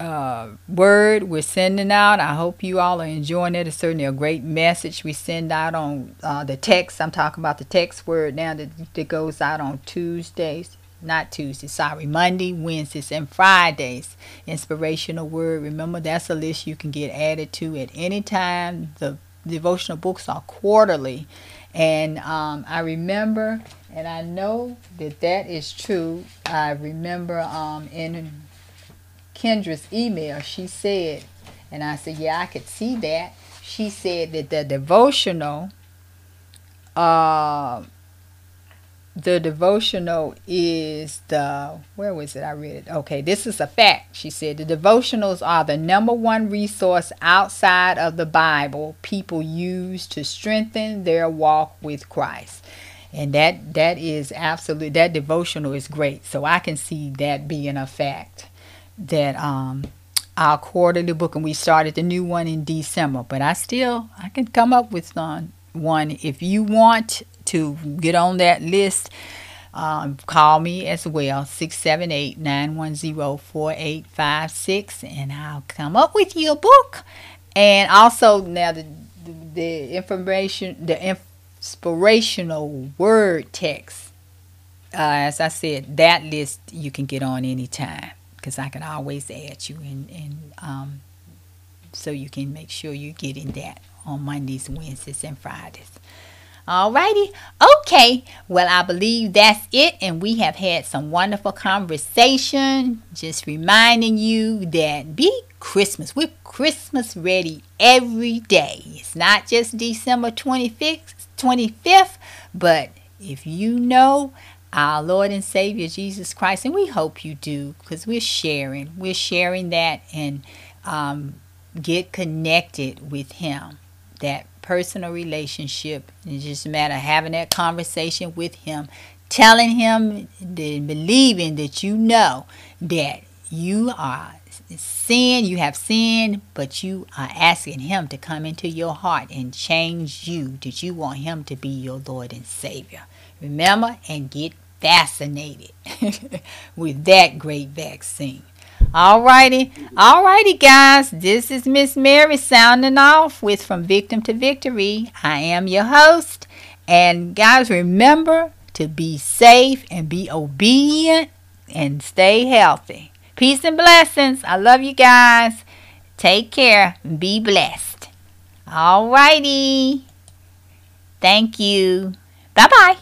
uh, word we're sending out. I hope you all are enjoying it. It's certainly a great message we send out on uh, the text. I'm talking about the text word now that, that goes out on Tuesdays. Not Tuesday, sorry, Monday, Wednesdays, and Fridays. Inspirational word. Remember, that's a list you can get added to at any time. The devotional books are quarterly. And um, I remember, and I know that that is true. I remember um, in Kendra's email, she said, and I said, yeah, I could see that. She said that the devotional, uh, The devotional is the, where was it? I read it. Okay, this is a fact. She said the devotionals are the number one resource outside of the Bible people use to strengthen their walk with Christ. And that that is absolutely, that devotional is great. So I can see that being a fact, that um, our quarterly book, and we started the new one in December, but I still, I can come up with one. One, if you want to get on that list, um, call me as well, six seven eight, nine one zero, four eight five six, and I'll come up with you a book. And also, now the the, the information, the inspirational word text, uh, as I said, that list you can get on anytime, because I can always add you, and and um, so you can make sure you're getting that on Mondays, Wednesdays, and Fridays. Alrighty. Okay. Well, I believe that's it. And we have had some wonderful conversation. Just reminding you that be Christmas. We're Christmas ready every day. It's not just December twenty-fifth, but if you know our Lord and Savior, Jesus Christ, and we hope you do, because we're sharing. We're sharing that, and um, get connected with Him. That personal relationship. It's just a matter of having that conversation with Him, telling Him, that, believing that you know that you are sinned, you have sinned, but you are asking Him to come into your heart and change you. That you want Him to be your Lord and Savior. Remember, and get fascinated with that great vaccine. Alrighty, alrighty guys, this is Miss Mary sounding off with From Victim to Victory. I am your host. And guys, remember to be safe and be obedient and stay healthy. Peace and blessings. I love you guys. Take care. Be blessed. Alrighty. Thank you. Bye-bye.